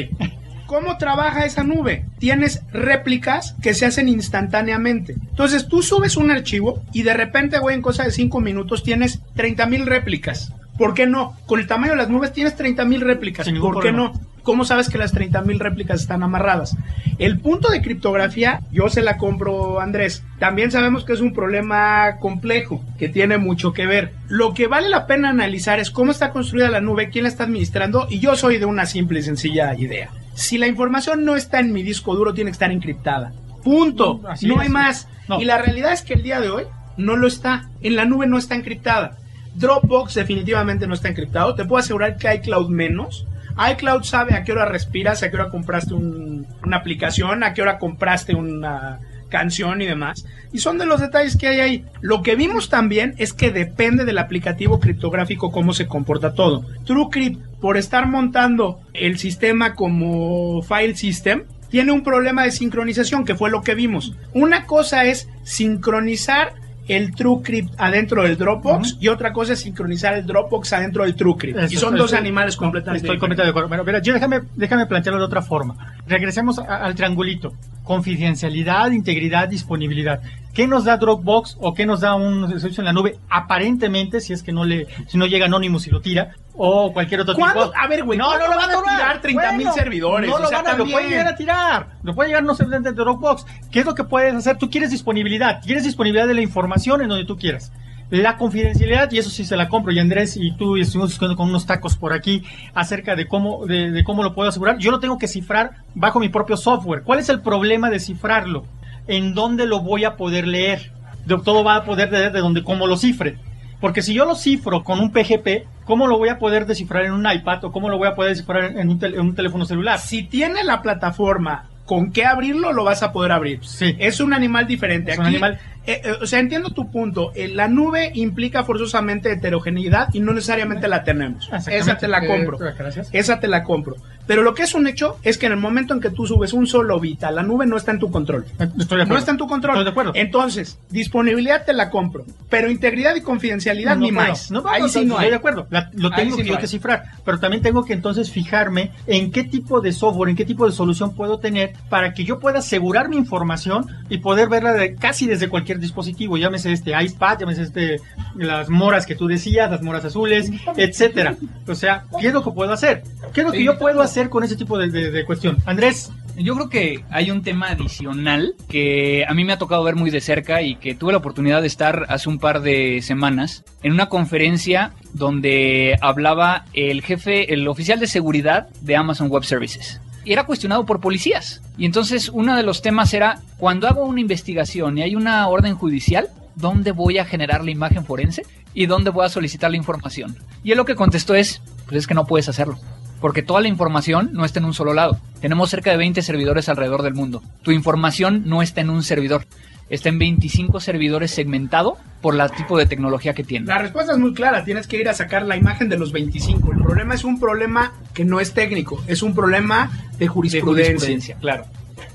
¿Cómo trabaja esa nube? Tienes réplicas que se hacen instantáneamente. Entonces tú subes un archivo y de repente, güey, en cosa de cinco minutos tienes treinta mil réplicas. ¿Por qué no? Con el tamaño de las nubes tienes treinta mil réplicas. Sin ¿Por qué problema. no? ¿Cómo sabes que las treinta mil réplicas están amarradas? El punto de criptografía, yo se la compro, Andrés. También sabemos que es un problema complejo, que tiene mucho que ver. Lo que vale la pena analizar es cómo está construida la nube, quién la está administrando, y yo soy de una simple y sencilla idea. Si la información no está en mi disco duro, tiene que estar encriptada. Punto. Así no es, hay más. No. Y la realidad es que el día de hoy no lo está. En la nube no está encriptada. Dropbox definitivamente no está encriptado. Te puedo asegurar que iCloud menos. iCloud sabe a qué hora respiras, a qué hora compraste un, una aplicación, a qué hora compraste una canción y demás. Y son de los detalles que hay ahí. Lo que vimos también es que depende del aplicativo criptográfico cómo se comporta todo. TrueCrypt, por estar montando el sistema como file system, tiene un problema de sincronización, que fue lo que vimos. Una cosa es sincronizar el TrueCrypt adentro del Dropbox, uh-huh. y otra cosa es sincronizar el Dropbox adentro del TrueCrypt. Eso, y son eso, dos eso, animales completamente Estoy completamente de acuerdo. Pero, pero yo déjame, déjame plantearlo de otra forma. Regresemos a, al triangulito. Confidencialidad, integridad, disponibilidad. ¿Qué nos da Dropbox o qué nos da un servicio en la nube? Aparentemente, si es que no le, si no llega Anonymous y lo tira, o cualquier otro ¿Cuándo? tipo. A ver, güey, no, no lo van a tirar treinta mil bueno, servidores. No lo, o sea, van a, lo pueden llegar a tirar. Lo puede llegar no ser de Dropbox. ¿Qué es lo que puedes hacer? Tú quieres disponibilidad. Quieres disponibilidad de la información en donde tú quieras. La confidencialidad, y eso sí se la compro, y Andrés y tú estuvimos discutiendo con unos tacos por aquí acerca de cómo, de, de cómo lo puedo asegurar. Yo lo tengo que cifrar bajo mi propio software. ¿Cuál es el problema de cifrarlo? ¿En dónde lo voy a poder leer? De, todo va a poder leer de donde, cómo lo cifre. Porque si yo lo cifro con un P G P, ¿cómo lo voy a poder descifrar en un iPad o cómo lo voy a poder descifrar en un, tel- en un teléfono celular? Si tiene la plataforma con qué abrirlo, lo vas a poder abrir. Sí. Es un animal diferente. Es Aquí, un animal... Eh, eh, o sea, entiendo tu punto. Eh, la nube implica forzosamente heterogeneidad y no necesariamente la tenemos. Esa te la compro. Eh, gracias. Esa te la compro. Pero lo que es un hecho es que en el momento en que tú subes un solo bit a la nube, no está en tu control. Estoy de acuerdo. No está en tu control. Estoy de acuerdo. Entonces, disponibilidad te la compro. Pero integridad y confidencialidad no, ni no, más. No, no, Ahí no, sí no, no hay. Estoy de acuerdo. La, lo tengo sí que, no que cifrar. Pero también tengo que entonces fijarme en qué tipo de software, en qué tipo de solución puedo tener para que yo pueda asegurar mi información y poder verla de, casi desde cualquier dispositivo, llámese este iPad, llámese este, las moras que tú decías, las moras azules, etcétera. O sea, ¿qué es lo que puedo hacer? ¿Qué es lo que yo puedo hacer con ese tipo de, de, de cuestión? Andrés. Yo creo que hay un tema adicional que a mí me ha tocado ver muy de cerca y que tuve la oportunidad de estar hace un par de semanas en una conferencia donde hablaba el jefe, el oficial de seguridad de Amazon Web Services. Y era cuestionado por policías. Y entonces uno de los temas era, cuando hago una investigación y hay una orden judicial, ¿dónde voy a generar la imagen forense? ¿Y dónde voy a solicitar la información? Y él lo que contestó es, pues es que no puedes hacerlo, porque toda la información no está en un solo lado. Tenemos cerca de veinte servidores alrededor del mundo. Tu información no está en un servidor. Está en veinticinco servidores segmentado por el tipo de tecnología que tiene. La respuesta es muy clara, tienes que ir a sacar la imagen de los veinticinco. El problema es un problema que no es técnico, es un problema de jurisprudencia. De jurisprudencia, claro.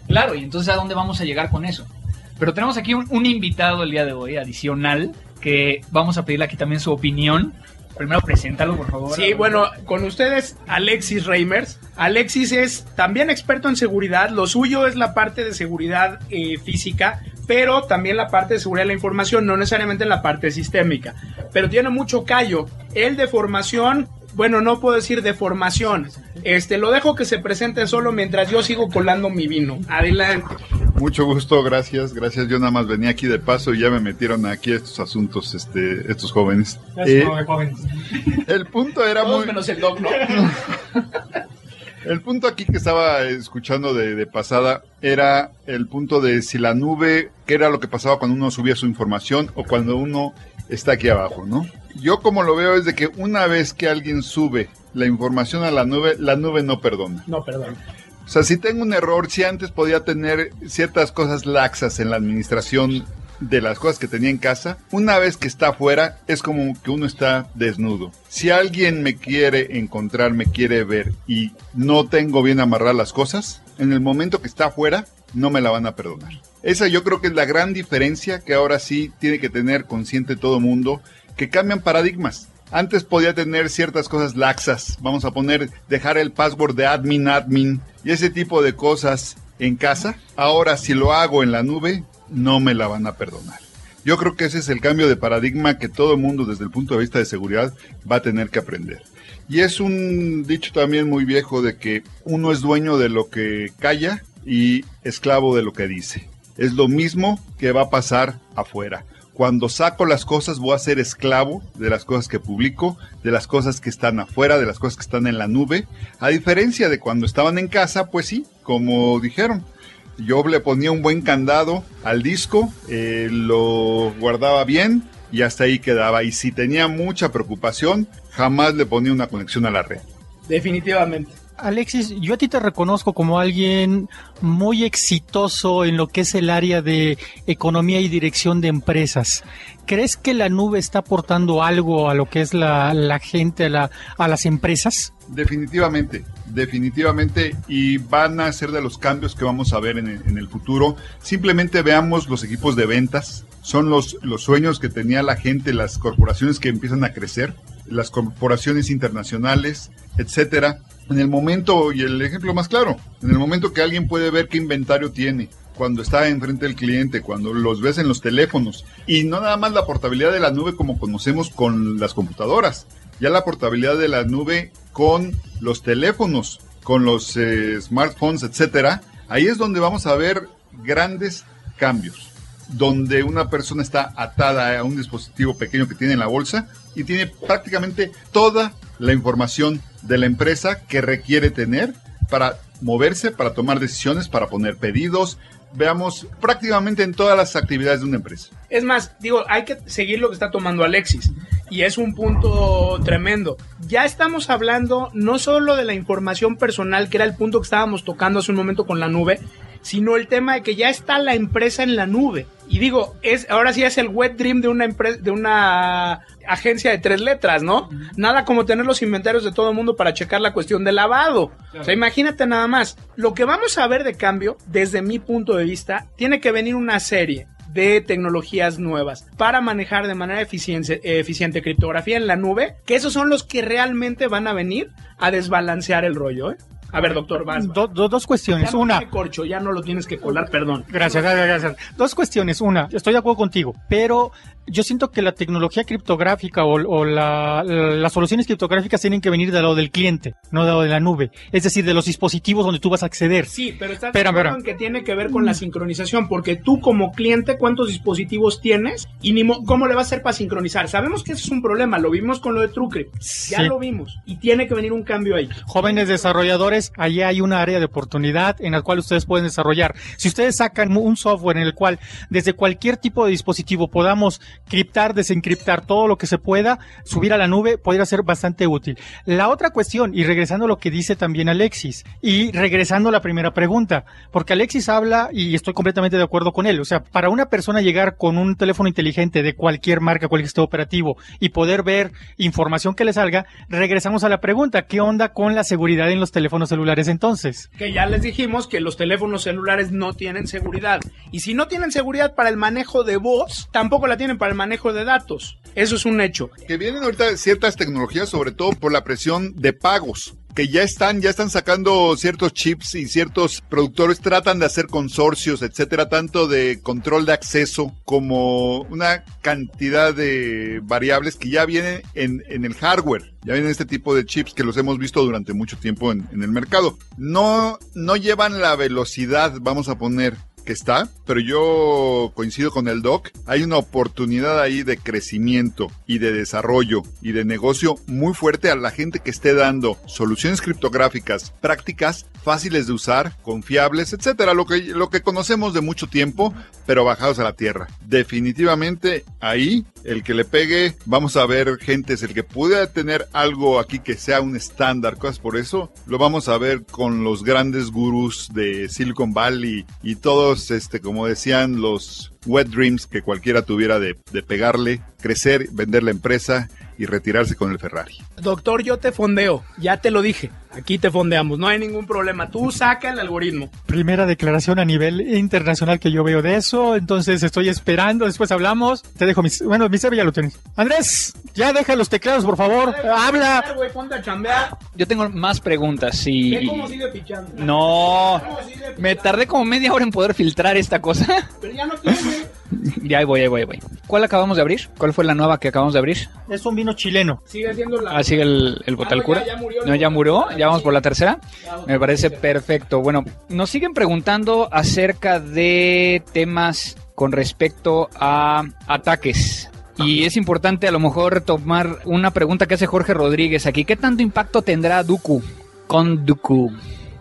Claro, y entonces ¿a dónde vamos a llegar con eso? Pero tenemos aquí un, un invitado el día de hoy, adicional, que vamos a pedirle aquí también su opinión. Primero, preséntalo, por favor. Sí, bueno, con ustedes, Alexis Reimers. Alexis es también experto en seguridad. Lo suyo es la parte de seguridad eh, física, pero también la parte de seguridad de la información, no necesariamente en la parte sistémica, pero tiene mucho callo. El de formación, bueno, no puedo decir de formación, este, lo dejo que se presente solo mientras yo sigo colando mi vino. Adelante. Mucho gusto, gracias, gracias. Yo nada más venía aquí de paso y ya me metieron aquí estos asuntos, este, estos jóvenes. Eh, jóvenes. El punto era Todos muy... menos el doc, ¿no? El punto aquí que estaba escuchando de, de pasada era el punto de si la nube, qué era lo que pasaba cuando uno subía su información o cuando uno está aquí abajo, ¿no? Yo como lo veo es de que una vez que alguien sube la información a la nube, la nube no perdona. No perdona. O sea, si tengo un error, si antes podía tener ciertas cosas laxas en la administración de las cosas que tenía en casa, una vez que está afuera, es como que uno está desnudo. Si alguien me quiere encontrar, me quiere ver y no tengo bien amarrar las cosas, en el momento que está afuera, no me la van a perdonar. Esa yo creo que es la gran diferencia que ahora sí tiene que tener consciente todo mundo, que cambian paradigmas. Antes podía tener ciertas cosas laxas, vamos a poner, dejar el password de admin, admin, y ese tipo de cosas en casa. Ahora si lo hago en la nube, no me la van a perdonar. Yo creo que ese es el cambio de paradigma que todo el mundo desde el punto de vista de seguridad va a tener que aprender. Y es un dicho también muy viejo de que uno es dueño de lo que calla y esclavo de lo que dice. Es lo mismo que va a pasar afuera. Cuando saco las cosas voy a ser esclavo de las cosas que publico, de las cosas que están afuera, de las cosas que están en la nube. A diferencia de cuando estaban en casa, pues sí, como dijeron. Yo le ponía un buen candado al disco, eh, lo guardaba bien y hasta ahí quedaba. Y si tenía mucha preocupación, jamás le ponía una conexión a la red. Definitivamente. Alexis, yo a ti te reconozco como alguien muy exitoso en lo que es el área de economía y dirección de empresas. ¿Crees que la nube está aportando algo a lo que es la, la gente, a, la, a las empresas? Definitivamente, definitivamente, y van a ser de los cambios que vamos a ver en el, en el futuro. Simplemente veamos los equipos de ventas, son los, los sueños que tenía la gente, las corporaciones que empiezan a crecer, las corporaciones internacionales, etcétera. En el momento, y el ejemplo más claro, en el momento que alguien puede ver qué inventario tiene, cuando está enfrente del cliente, cuando los ves en los teléfonos, y no nada más la portabilidad de la nube como conocemos con las computadoras, ya la portabilidad de la nube con los teléfonos, con los eh, smartphones, etcétera, ahí es donde vamos a ver grandes cambios, donde una persona está atada a un dispositivo pequeño que tiene en la bolsa y tiene prácticamente toda la información de la empresa que requiere tener para moverse, para tomar decisiones, para poner pedidos, veamos prácticamente en todas las actividades de una empresa. Es más, digo, hay que seguir lo que está tomando Alexis y es un punto tremendo. Ya estamos hablando no solo de la información personal, que era el punto que estábamos tocando hace un momento con la nube, sino el tema de que ya está la empresa en la nube. Y digo, es ahora sí es el wet dream de una empresa, de una agencia de tres letras, ¿no? Nada como tener los inventarios de todo el mundo para checar la cuestión de lavado. Claro. O sea, imagínate nada más. Lo que vamos a ver de cambio, desde mi punto de vista, tiene que venir una serie de tecnologías nuevas para manejar de manera eficiente, eficiente criptografía en la nube, que esos son los que realmente van a venir a desbalancear el rollo, ¿eh? A ver, doctor, vas. Do, do, dos cuestiones. Ya no una. Corcho, ya no lo tienes que colar, perdón. Gracias, gracias, gracias. Dos cuestiones. Una, estoy de acuerdo contigo, pero yo siento que la tecnología criptográfica o, o la, la, las soluciones criptográficas tienen que venir del lado del cliente, no del lado de la nube. Es decir, de los dispositivos donde tú vas a acceder. Sí, pero estás pero, pero, que tiene que ver con la sincronización, porque tú como cliente, ¿cuántos dispositivos tienes? Y ni mo ¿cómo le vas a hacer para sincronizar? Sabemos que ese es un problema, lo vimos con lo de TrueCrypt. Ya sí. lo vimos. Y tiene que venir un cambio ahí. Jóvenes desarrolladores, allá hay una área de oportunidad en la cual ustedes pueden desarrollar. Si ustedes sacan un software en el cual desde cualquier tipo de dispositivo podamos criptar, desencriptar todo lo que se pueda, subir a la nube, podría ser bastante útil. La otra cuestión, y regresando a lo que dice también Alexis, y regresando a la primera pregunta, porque Alexis habla y estoy completamente de acuerdo con él, o sea, para una persona llegar con un teléfono inteligente de cualquier marca, cualquier sistema operativo y poder ver información que le salga, regresamos a la pregunta, ¿qué onda con la seguridad en los teléfonos celulares entonces? Que ya les dijimos que los teléfonos celulares no tienen seguridad, y si no tienen seguridad para el manejo de voz, tampoco la tienen para el manejo de datos. Eso es un hecho. Que vienen ahorita ciertas tecnologías, sobre todo por la presión de pagos. que ya están, ya están sacando ciertos chips y ciertos productores tratan de hacer consorcios, etcétera, tanto de control de acceso como una cantidad de variables que ya vienen en, en el hardware, ya vienen este tipo de chips que los hemos visto durante mucho tiempo en, en el mercado. No, no llevan la velocidad, vamos a poner, que está, pero yo coincido con el Doc, hay una oportunidad ahí de crecimiento y de desarrollo y de negocio muy fuerte a la gente que esté dando soluciones criptográficas, prácticas, fáciles de usar, confiables, etcétera, lo que, lo que conocemos de mucho tiempo, pero bajados a la tierra. Definitivamente ahí, el que le pegue, vamos a ver gente, es el que pueda tener algo aquí que sea un estándar, cosas por eso, lo vamos a ver con los grandes gurús de Silicon Valley y todo. Este, como decían, los wet dreams que cualquiera tuviera de, de pegarle, crecer, vender la empresa y retirarse con el Ferrari. Doctor, yo te fondeo, ya te lo dije, aquí te fondeamos, no hay ningún problema, tú saca el algoritmo. Primera declaración a nivel internacional que yo veo de eso, entonces estoy esperando, después hablamos, te dejo mis, bueno, mi C V ya lo tienes. Andrés, ya deja los teclados, por favor, dale, habla. Dale, wey, ponte a chambear. Yo tengo más preguntas y... ¿Ve cómo sigue pichando? No, sigue me tardé como media hora en poder filtrar esta cosa. Pero ya no tiene... Ya ahí voy, ahí voy, ahí voy. ¿Cuál acabamos de abrir? ¿Cuál fue la nueva que acabamos de abrir? Es un vino chileno. Sigue siendo la... Ah, sigue el, el Botalcura. Ah, no, ya, ya murió. No, ya murió. Ya vamos por la tercera. Me parece perfecto. Bueno, nos siguen preguntando acerca de temas con respecto a ataques. Y es importante a lo mejor tomar una pregunta que hace Jorge Rodríguez aquí. ¿Qué tanto impacto tendrá Duqu con Duqu?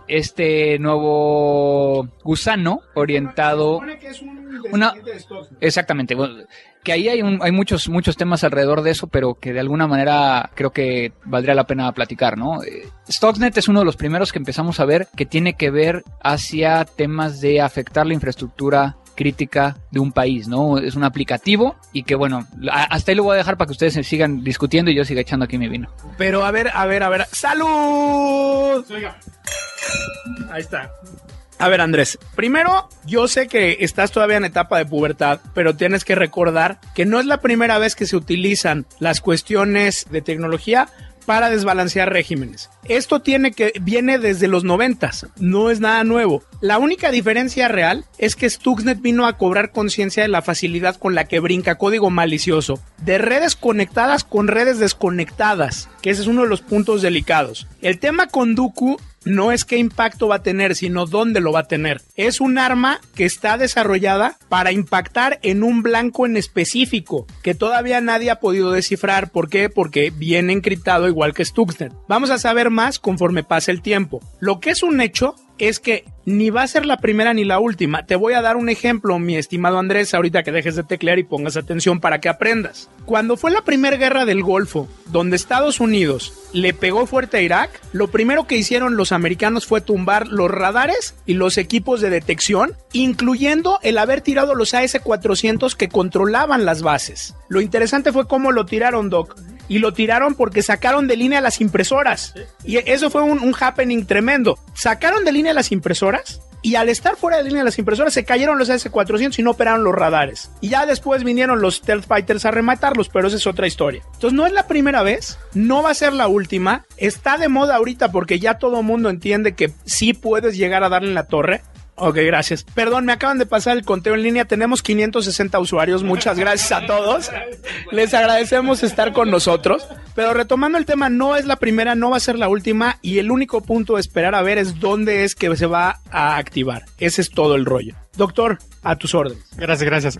Este nuevo gusano orientado... Se supone que es un descendiente de Stuxnet. Exactamente. Que ahí hay, un, hay muchos muchos temas alrededor de eso, pero que de alguna manera creo que valdría la pena platicar, ¿no? Stuxnet es uno de los primeros que empezamos a ver que tiene que ver hacia temas de afectar la infraestructura crítica de un país, ¿no? Es un aplicativo y que, bueno, hasta ahí lo voy a dejar para que ustedes se sigan discutiendo y yo siga echando aquí mi vino. Pero a ver, a ver, a ver... ¡Salud! Oiga. Ahí está. A ver, Andrés, primero, yo sé que estás todavía en etapa de pubertad, pero tienes que recordar que no es la primera vez que se utilizan las cuestiones de tecnología para desbalancear regímenes. Esto tiene que, viene desde los noventas, no es nada nuevo. La única diferencia real es que Stuxnet vino a cobrar conciencia de la facilidad con la que brinca código malicioso, de redes conectadas con redes desconectadas, que ese es uno de los puntos delicados. El tema con Duqu no es qué impacto va a tener, sino dónde lo va a tener. Es un arma que está desarrollada para impactar en un blanco en específico, que todavía nadie ha podido descifrar. ¿Por qué? Porque viene encriptado igual que Stuxnet. Vamos a saber más conforme pase el tiempo. Lo que es un hecho es que ni va a ser la primera ni la última. Te voy a dar un ejemplo, mi estimado Andrés, ahorita que dejes de teclear y pongas atención para que aprendas. Cuando fue la primera guerra del Golfo, donde Estados Unidos le pegó fuerte a Irak, lo primero que hicieron los americanos fue tumbar los radares y los equipos de detección, incluyendo el haber tirado los A S cuatrocientos que controlaban las bases. Lo interesante fue cómo lo tiraron, Doc. Y lo tiraron porque sacaron de línea las impresoras. Y eso fue un, un happening tremendo. Sacaron de línea las impresoras y al estar fuera de línea las impresoras se cayeron los A S cuatrocientos y no operaron los radares. Y ya después vinieron los Stealth Fighters a rematarlos, pero esa es otra historia. Entonces no es la primera vez, no va a ser la última. Está de moda ahorita porque ya todo mundo entiende que sí puedes llegar a darle en la torre. Ok, gracias. Perdón, me acaban de pasar el conteo en línea. Tenemos quinientos sesenta usuarios. Muchas gracias a todos. Les agradecemos estar con nosotros. Pero retomando el tema, no es la primera, no va a ser la última. Y el único punto de esperar a ver es dónde es que se va a activar. Ese es todo el rollo. Doctor, a tus órdenes. Gracias, gracias.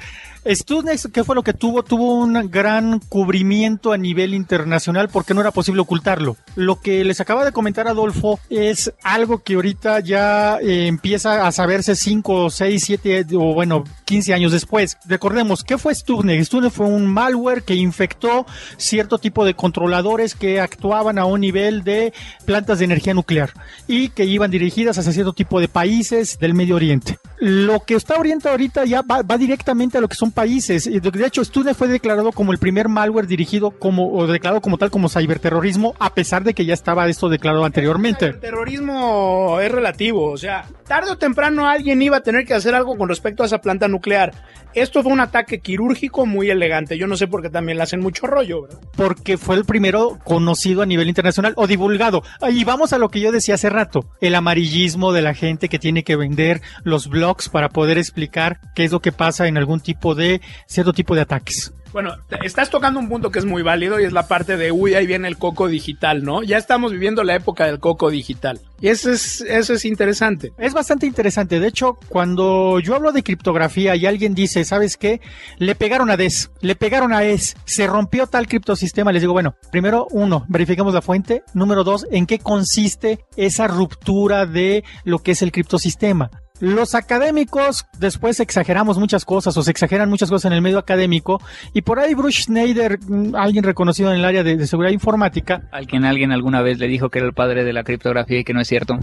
Stuxnet, ¿qué fue lo que tuvo? Tuvo un gran cubrimiento a nivel internacional porque no era posible ocultarlo. Lo que les acaba de comentar Adolfo es algo que ahorita ya eh, empieza a saberse cinco, seis, siete o bueno, quince años después. Recordemos, ¿qué fue Stuxnet? Stuxnet fue un malware que infectó cierto tipo de controladores que actuaban a un nivel de plantas de energía nuclear y que iban dirigidas hacia cierto tipo de países del Medio Oriente. Lo que está orientado esta ahorita ya va, va directamente a lo que son países. De hecho, Stuxnet fue declarado como el primer malware dirigido como, o declarado como tal, como ciberterrorismo, a pesar de que ya estaba esto declarado anteriormente. El terrorismo es relativo, o sea, tarde o temprano alguien iba a tener que hacer algo con respecto a esa planta nuclear. Esto fue un ataque quirúrgico muy elegante, yo no sé por qué también le hacen mucho rollo, ¿verdad? Porque fue el primero conocido a nivel internacional o divulgado. Y vamos a lo que yo decía hace rato, el amarillismo de la gente que tiene que vender los blogs para poder explicar qué es lo que pasa en algún tipo de, cierto tipo de ataques. Bueno, estás tocando un punto que es muy válido y es la parte de, uy, ahí viene el coco digital, ¿no? Ya estamos viviendo la época del coco digital. Y eso es, eso es interesante. Es bastante interesante. De hecho, cuando yo hablo de criptografía y alguien dice, ¿sabes qué? Le pegaron a D E S, le pegaron a E S, se rompió tal criptosistema. Les digo, bueno, primero, uno, verificamos la fuente. Número dos, ¿en qué consiste esa ruptura de lo que es el criptosistema? Los académicos después exageramos muchas cosas o se exageran muchas cosas en el medio académico, y por ahí Bruce Schneier, alguien reconocido en el área de, de seguridad informática. Al quien alguien alguna vez le dijo que era el padre de la criptografía y que no es cierto.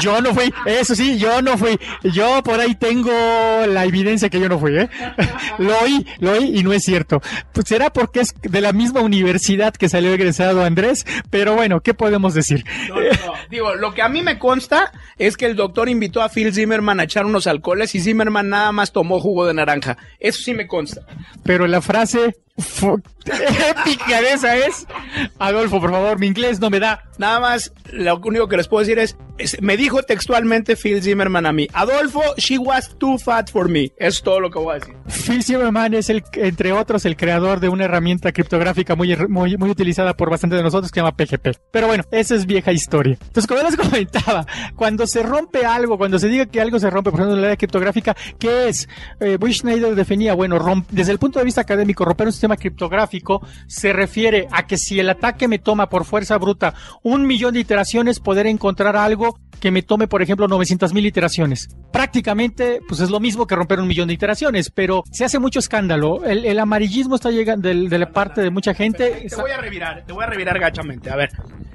Yo no fui, eso sí, yo no fui. Yo por ahí tengo la evidencia que yo no fui, ¿eh? Lo oí, lo oí y no es cierto. Pues será porque es de la misma universidad que salió egresado Andrés, pero bueno, ¿qué podemos decir? No, no, no. Digo, lo que a mí me consta es que el doctor invitó a Phil Zimmermann a echar unos alcoholes y Zimmermann nada más tomó jugo de naranja. Eso sí me consta. Pero la frase épica de esa es, Adolfo, por favor, mi inglés no me da. Nada más, lo único que les puedo decir es, es me dijo textualmente Phil Zimmermann a mí, Adolfo, she was too fat for me. Es todo lo que voy a decir. Phil Zimmermann es, el, entre otros, el creador de una herramienta criptográfica muy, muy, muy utilizada por bastante de nosotros que se llama P G P. Pero bueno, esa es vieja historia. Entonces, como les comentaba, cuando se rompe algo, cuando se diga que algo se rompe, por ejemplo, en la área criptográfica, ¿qué es? Eh, Bruce Schneier definía, bueno, romp, desde el punto de vista académico, romper un sistema criptográfico se refiere a que si el ataque me toma por fuerza bruta un millón de iteraciones, poder encontrar algo que me tome, por ejemplo, novecientas mil iteraciones. Prácticamente, pues es lo mismo que romper un millón de iteraciones, pero se hace mucho escándalo. El, el amarillismo está llegando de, de la parte de mucha gente. Te está... voy a revirar, te voy a revirar gachamente. A ver,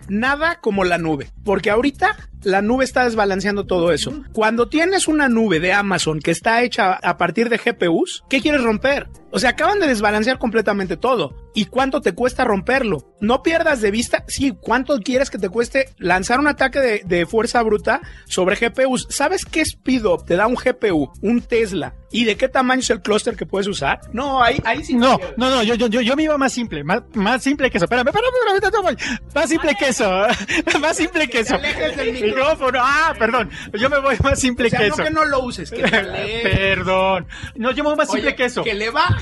nada como la nube, porque ahorita la nube está desbalanceando todo eso. Cuando tienes una nube de Amazon que está hecha a partir de G P Us, ¿qué quieres romper? O sea, acaban de desbalancear completamente todo. ¿Y cuánto te cuesta romperlo? No pierdas de vista, sí, cuánto quieres que te cueste lanzar un ataque de, de fuerza bruta sobre G P Us. ¿Sabes qué speedup te da un G P U, un Tesla? ¿Y de qué tamaño es el clúster que puedes usar? No, ahí, ahí sí. No, no, no, yo, yo, yo me iba más simple, más, más simple que eso. Espérame, espérame, espérame, espérame. Más simple que eso, más simple que eso. Micrófono, ah, perdón, yo me voy más simple o sea, que no eso. No que no lo uses, que perdón. No, yo me voy más simple Oye, que eso. Que le baje.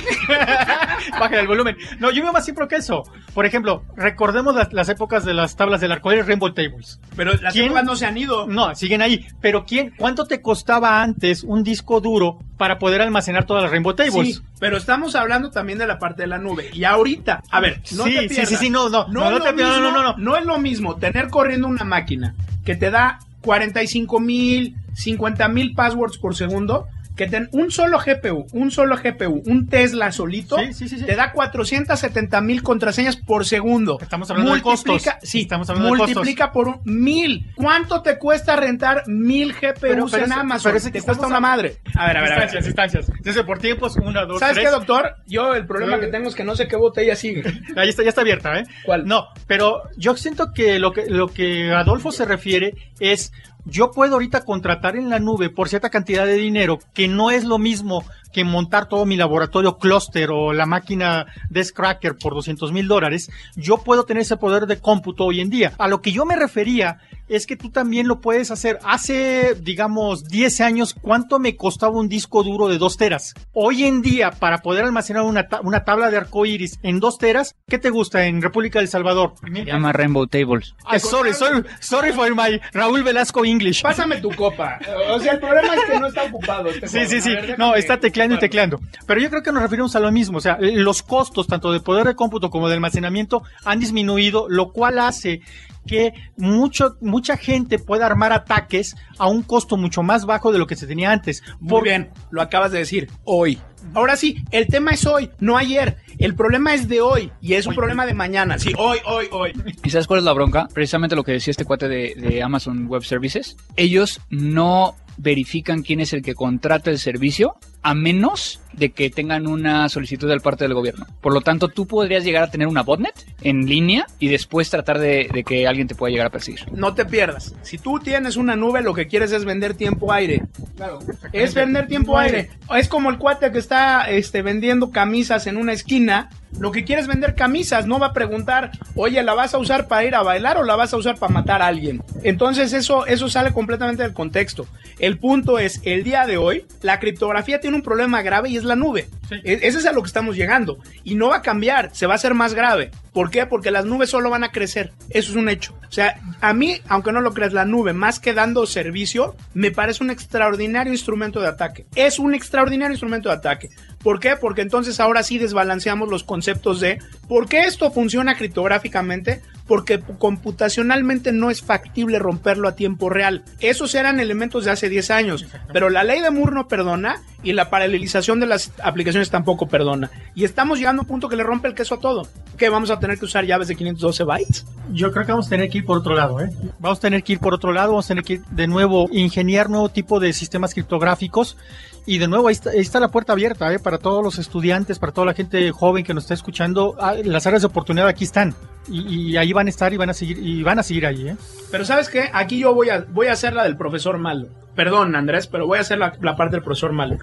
Baja el volumen. No, yo me voy más simple que eso. Por ejemplo, recordemos las, las épocas de las tablas del arcoíris, Rainbow Tables. Pero las épocas no se han ido. No, siguen ahí. Pero quién, ¿cuánto te costaba antes un disco duro para poder almacenar todas las Rainbow Tables? Sí, pero estamos hablando también de la parte de la nube. Y ahorita, a ver, no sí, te pierdas. Sí, sí, sí, no, no, no, no, no, te pierdas, mismo, no, no, no. No es lo mismo tener corriendo una máquina que te da cuarenta y cinco mil, cincuenta mil passwords por segundo, que ten un solo G P U, un solo G P U, un Tesla solito, sí, sí, sí, sí. te da cuatrocientas setenta mil contraseñas por segundo. Estamos hablando multiplica, de costos. Sí, estamos hablando multiplica de costos. Por un, mil. ¿Cuánto te cuesta rentar mil G P Us pero, pero en eso, Amazon? Pero te cuesta a... una madre. A ver, a ver, a ver. Distancias, distancias. Entonces, por tiempos, una, dos, ¿Sabes tres. ¿Sabes qué, doctor? Yo el problema uh, que tengo es que no sé qué botella sigue. Ahí está, ya está abierta, ¿eh? ¿Cuál? No, pero yo siento que lo que, lo que Adolfo se refiere es... Yo puedo ahorita contratar en la nube por cierta cantidad de dinero, que no es lo mismo que montar todo mi laboratorio clúster o la máquina de Scracker por doscientos mil dólares. Yo puedo tener ese poder de cómputo hoy en día. A lo que yo me refería es que tú también lo puedes hacer. Hace, digamos, diez años, ¿cuánto me costaba un disco duro de dos teras? Hoy en día, para poder almacenar una, ta una tabla de arcoíris en dos teras, ¿qué te gusta en República del Salvador? Se llama Rainbow Tables. Ah, sorry, sorry, sorry for my Raúl Velasco English. Pásame tu copa. O sea, el problema es que no está ocupado. Este sí, sí, sí. Ver, no, está tecleando y tecleando. Pero yo creo que nos referimos a lo mismo. O sea, los costos, tanto de poder de cómputo como de almacenamiento, han disminuido, lo cual hace... que mucho, mucha gente puede armar ataques a un costo mucho más bajo de lo que se tenía antes. Muy Por... bien, lo acabas de decir, hoy. Ahora sí, el tema es hoy, no ayer. El problema es de hoy y es un hoy, problema de mañana. Sí, hoy, hoy, hoy. ¿Y sabes cuál es la bronca? Precisamente lo que decía este cuate de, de Amazon Web Services. Ellos no verifican quién es el que contrata el servicio a menos de que tengan una solicitud del parte del gobierno. Por lo tanto, tú podrías llegar a tener una botnet en línea y después tratar de, de que alguien te pueda llegar a perseguir. No te pierdas. Si tú tienes una nube, lo que quieres es vender tiempo aire. Claro. Es vender tiempo aire. Es como el cuate que está este, vendiendo camisas en una esquina. Lo que quieres es vender camisas. No va a preguntar, oye, ¿la vas a usar para ir a bailar o la vas a usar para matar a alguien? Entonces eso, eso sale completamente del contexto. El punto es, el día de hoy, la criptografía tiene un problema grave y es la nube. Sí. Ese es a lo que estamos llegando. Y no va a cambiar, se va a hacer más grave. ¿Por qué? Porque las nubes solo van a crecer. Eso es un hecho. O sea, a mí, aunque no lo creas, la nube, más que dando servicio, me parece un extraordinario instrumento de ataque. Es un extraordinario instrumento de ataque. ¿Por qué? Porque entonces ahora sí desbalanceamos los conceptos de ¿por qué esto funciona criptográficamente? Porque computacionalmente no es factible romperlo a tiempo real. Esos eran elementos de hace diez años, pero la ley de Moore no perdona y la paralelización de las aplicaciones tampoco perdona. Y estamos llegando a un punto que le rompe el queso a todo. ¿Qué, vamos a tener que usar llaves de quinientos doce bytes? Yo creo que vamos a tener que ir por otro lado, ¿eh? Vamos a tener que ir por otro lado, vamos a tener que ir de nuevo, ingeniar nuevo tipo de sistemas criptográficos. Y de nuevo, ahí está, ahí está la puerta abierta, ¿eh? Para todos los estudiantes, para toda la gente joven que nos está escuchando. Las áreas de oportunidad aquí están. Y, y ahí van a estar y van a seguir y van a seguir ahí, ¿eh? Pero ¿sabes qué? Aquí yo voy a, voy a hacer la del profesor malo. Perdón, Andrés, pero voy a hacer la, la parte del profesor malo.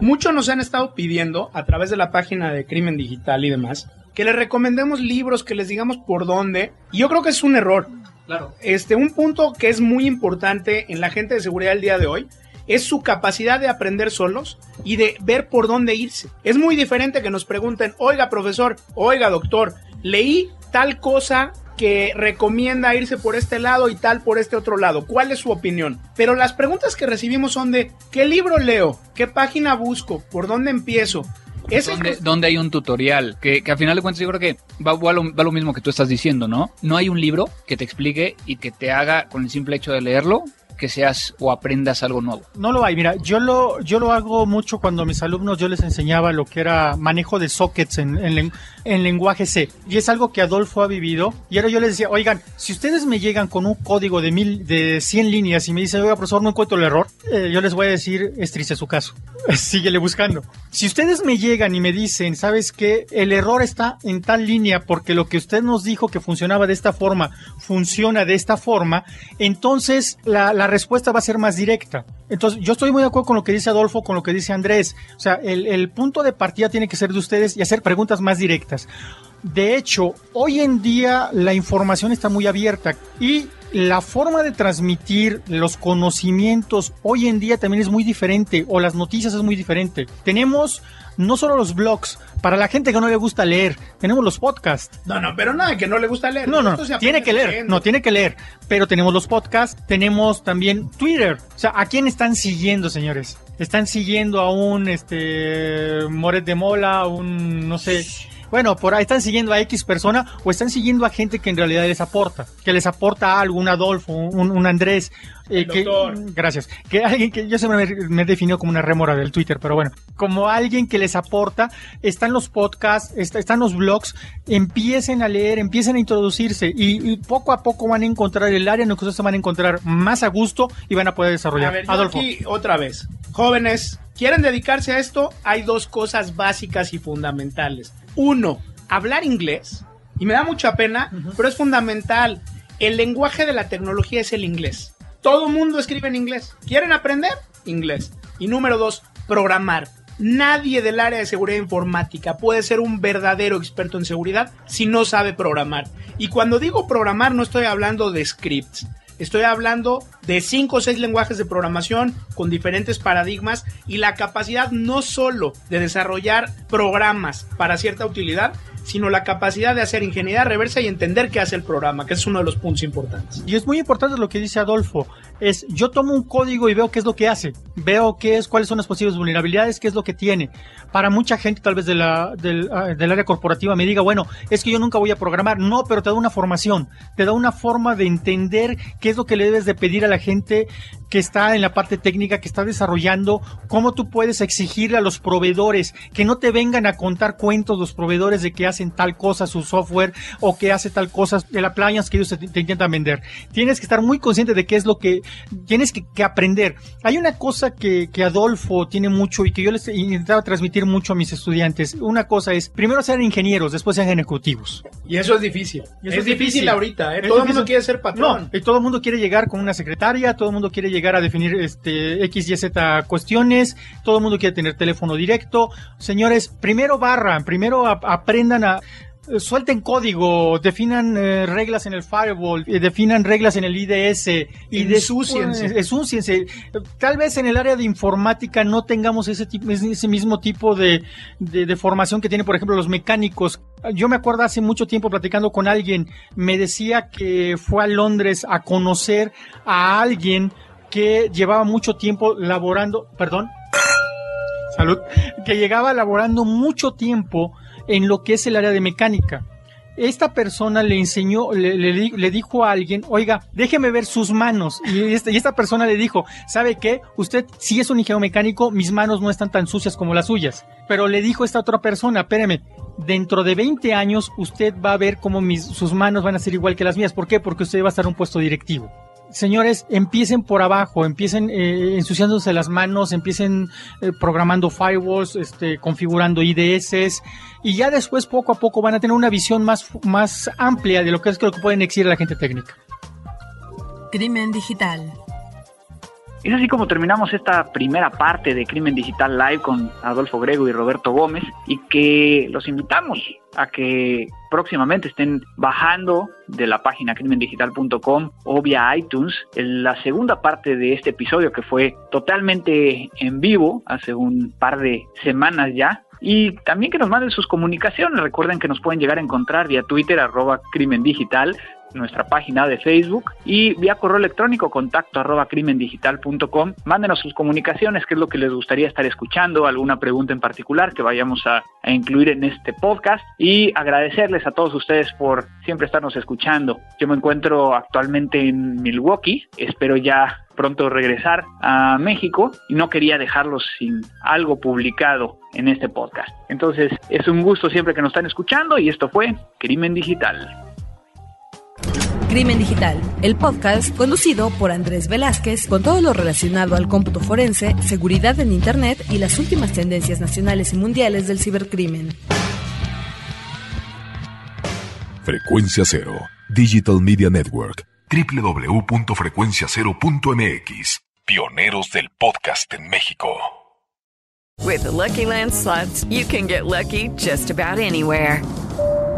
Muchos nos han estado pidiendo, a través de la página de Crimen Digital y demás, que les recomendemos libros, que les digamos por dónde. Y yo creo que es un error. Claro. Este, un punto que es muy importante en la gente de seguridad del día de hoy es su capacidad de aprender solos y de ver por dónde irse. Es muy diferente que nos pregunten, oiga, profesor, oiga, doctor, leí tal cosa que recomienda irse por este lado y tal por este otro lado. ¿Cuál es su opinión? Pero las preguntas que recibimos son de, ¿qué libro leo? ¿Qué página busco? ¿Por dónde empiezo? Donde, donde hay un tutorial, que, que al final de cuentas yo creo que va, va, lo, va lo mismo que tú estás diciendo, ¿no? No hay un libro que te explique y que te haga, con el simple hecho de leerlo, que seas o aprendas algo nuevo. No lo hay. Mira, yo lo yo lo hago mucho cuando a mis alumnos yo les enseñaba lo que era manejo de sockets en, en, en lenguaje C. Y es algo que Adolfo ha vivido. Y ahora yo les decía, oigan, si ustedes me llegan con un código de mil de cien líneas y me dicen, oiga, profesor, no encuentro el error, eh, yo les voy a decir, es triste su caso. Síguele buscando. Si ustedes me llegan y me dicen, ¿sabes qué? El error está en tal línea porque lo que usted nos dijo que funcionaba de esta forma, funciona de esta forma, entonces la, la respuesta va a ser más directa. Entonces, yo estoy muy de acuerdo con lo que dice Adolfo, con lo que dice Andrés. O sea, el, el punto de partida tiene que ser de ustedes y hacer preguntas más directas. De hecho, hoy en día la información está muy abierta y la forma de transmitir los conocimientos hoy en día también es muy diferente, o las noticias es muy diferente. Tenemos no solo los blogs, para la gente que no le gusta leer, tenemos los podcasts. No, no, pero nada, que no le gusta leer. No, no, tiene que leer, leyendo. no, tiene que leer. Pero tenemos los podcasts, tenemos también Twitter. O sea, ¿a quién están siguiendo, señores? ¿Están siguiendo a un este Moret de Mola, un, no sé... Bueno, por ahí están siguiendo a X persona o están siguiendo a gente que en realidad les aporta, que les aporta algo, un Adolfo, un, un Andrés. Eh, que, gracias. Que alguien que yo siempre me, me he definido como una rémora del Twitter, pero bueno, como alguien que les aporta, están los podcasts, está, están los blogs, empiecen a leer, empiecen a introducirse y, y poco a poco van a encontrar el área en la que ustedes se van a encontrar más a gusto y van a poder desarrollar. A ver, Adolfo. Aquí otra vez, jóvenes, ¿quieren dedicarse a esto? Hay dos cosas básicas y fundamentales. Uno, hablar inglés, y me da mucha pena, uh-huh. pero es fundamental. El lenguaje de la tecnología es el inglés. Todo mundo escribe en inglés. ¿Quieren aprender? Inglés. Y número dos, programar. Nadie del área de seguridad informática puede ser un verdadero experto en seguridad si no sabe programar. Y cuando digo programar, no estoy hablando de scripts. Estoy hablando de cinco o seis lenguajes de programación con diferentes paradigmas y la capacidad no solo de desarrollar programas para cierta utilidad, sino la capacidad de hacer ingeniería reversa y entender qué hace el programa, que es uno de los puntos importantes. Y es muy importante lo que dice Adolfo, es yo tomo un código y veo qué es lo que hace, veo qué es, cuáles son las posibles vulnerabilidades, qué es lo que tiene. Para mucha gente tal vez de la, del, del área corporativa me diga, bueno, es que yo nunca voy a programar. No, pero te da una formación, te da una forma de entender qué es lo que le debes de pedir a la gente que está en la parte técnica, que está desarrollando, cómo tú puedes exigirle a los proveedores, que no te vengan a contar cuentos los proveedores de que hacen tal cosa su software o que hace tal cosa el appliance que ellos te, te intentan vender. Tienes que estar muy consciente de qué es lo que tienes que, que aprender. Hay una cosa que, que Adolfo tiene mucho y que yo les intentaba transmitir mucho a mis estudiantes. Una cosa es, primero sean ingenieros, después sean ejecutivos. Y eso es difícil. Eso es, es difícil, difícil ahorita, ¿eh? Todo difícil. El mundo quiere ser patrón. No, y todo el mundo quiere llegar con una secretaria, todo el mundo quiere llegar a definir este X, Y, Z cuestiones, todo el mundo quiere tener teléfono directo. Señores, primero barran, primero a, aprendan a... suelten código, definan eh, reglas en el firewall, eh, definan reglas en el I D S y desúciense. Desúciense. Tal vez en el área de informática no tengamos ese, tipo, ese mismo tipo de, de, de formación que tienen, por ejemplo, los mecánicos. Yo me acuerdo hace mucho tiempo platicando con alguien, me decía que fue a Londres a conocer a alguien que llevaba mucho tiempo laborando, perdón, salud, que llegaba laborando mucho tiempo en lo que es el área de mecánica. Esta persona le enseñó, le, le, le dijo a alguien, oiga, déjeme ver sus manos, y esta, y esta persona le dijo, ¿sabe qué? Usted sí es un ingeniero mecánico, mis manos no están tan sucias como las suyas. Pero le dijo esta otra persona, espéreme, dentro de veinte años usted va a ver cómo mis, sus manos van a ser igual que las mías. ¿Por qué? Porque usted va a estar en un puesto directivo. Señores, empiecen por abajo, empiecen eh, ensuciándose las manos, empiecen eh, programando firewalls, este, configurando I D S, y ya después poco a poco van a tener una visión más, más amplia de lo que es lo que pueden exigir a la gente técnica. Crimen Digital. Es así como terminamos esta primera parte de Crimen Digital Live con Adolfo Grego y Roberto Gómez, y que los invitamos a que próximamente estén bajando de la página crimen digital punto com o vía iTunes la segunda parte de este episodio, que fue totalmente en vivo hace un par de semanas ya. Y también que nos manden sus comunicaciones. Recuerden que nos pueden llegar a encontrar vía Twitter, arroba Crimen Digital, nuestra página de Facebook, y vía correo electrónico, contacto arroba crimen digital punto com. Mándenos sus comunicaciones, qué es lo que les gustaría estar escuchando, alguna pregunta en particular que vayamos a, a incluir en este podcast, y agradecerles a todos ustedes por siempre estarnos escuchando. Yo me encuentro actualmente en Milwaukee, espero ya pronto regresar a México y no quería dejarlos sin algo publicado en este podcast. Entonces es un gusto siempre que nos están escuchando, y esto fue Crimen Digital. Crimen Digital, el podcast conducido por Andrés Velázquez, con todo lo relacionado al cómputo forense, seguridad en Internet y las últimas tendencias nacionales y mundiales del cibercrimen. Frecuencia Cero, Digital Media Network, doble u doble u doble u punto frecuencia cero punto m x, pioneros del podcast en México. With the Lucky Land Slots, you can get lucky just about anywhere.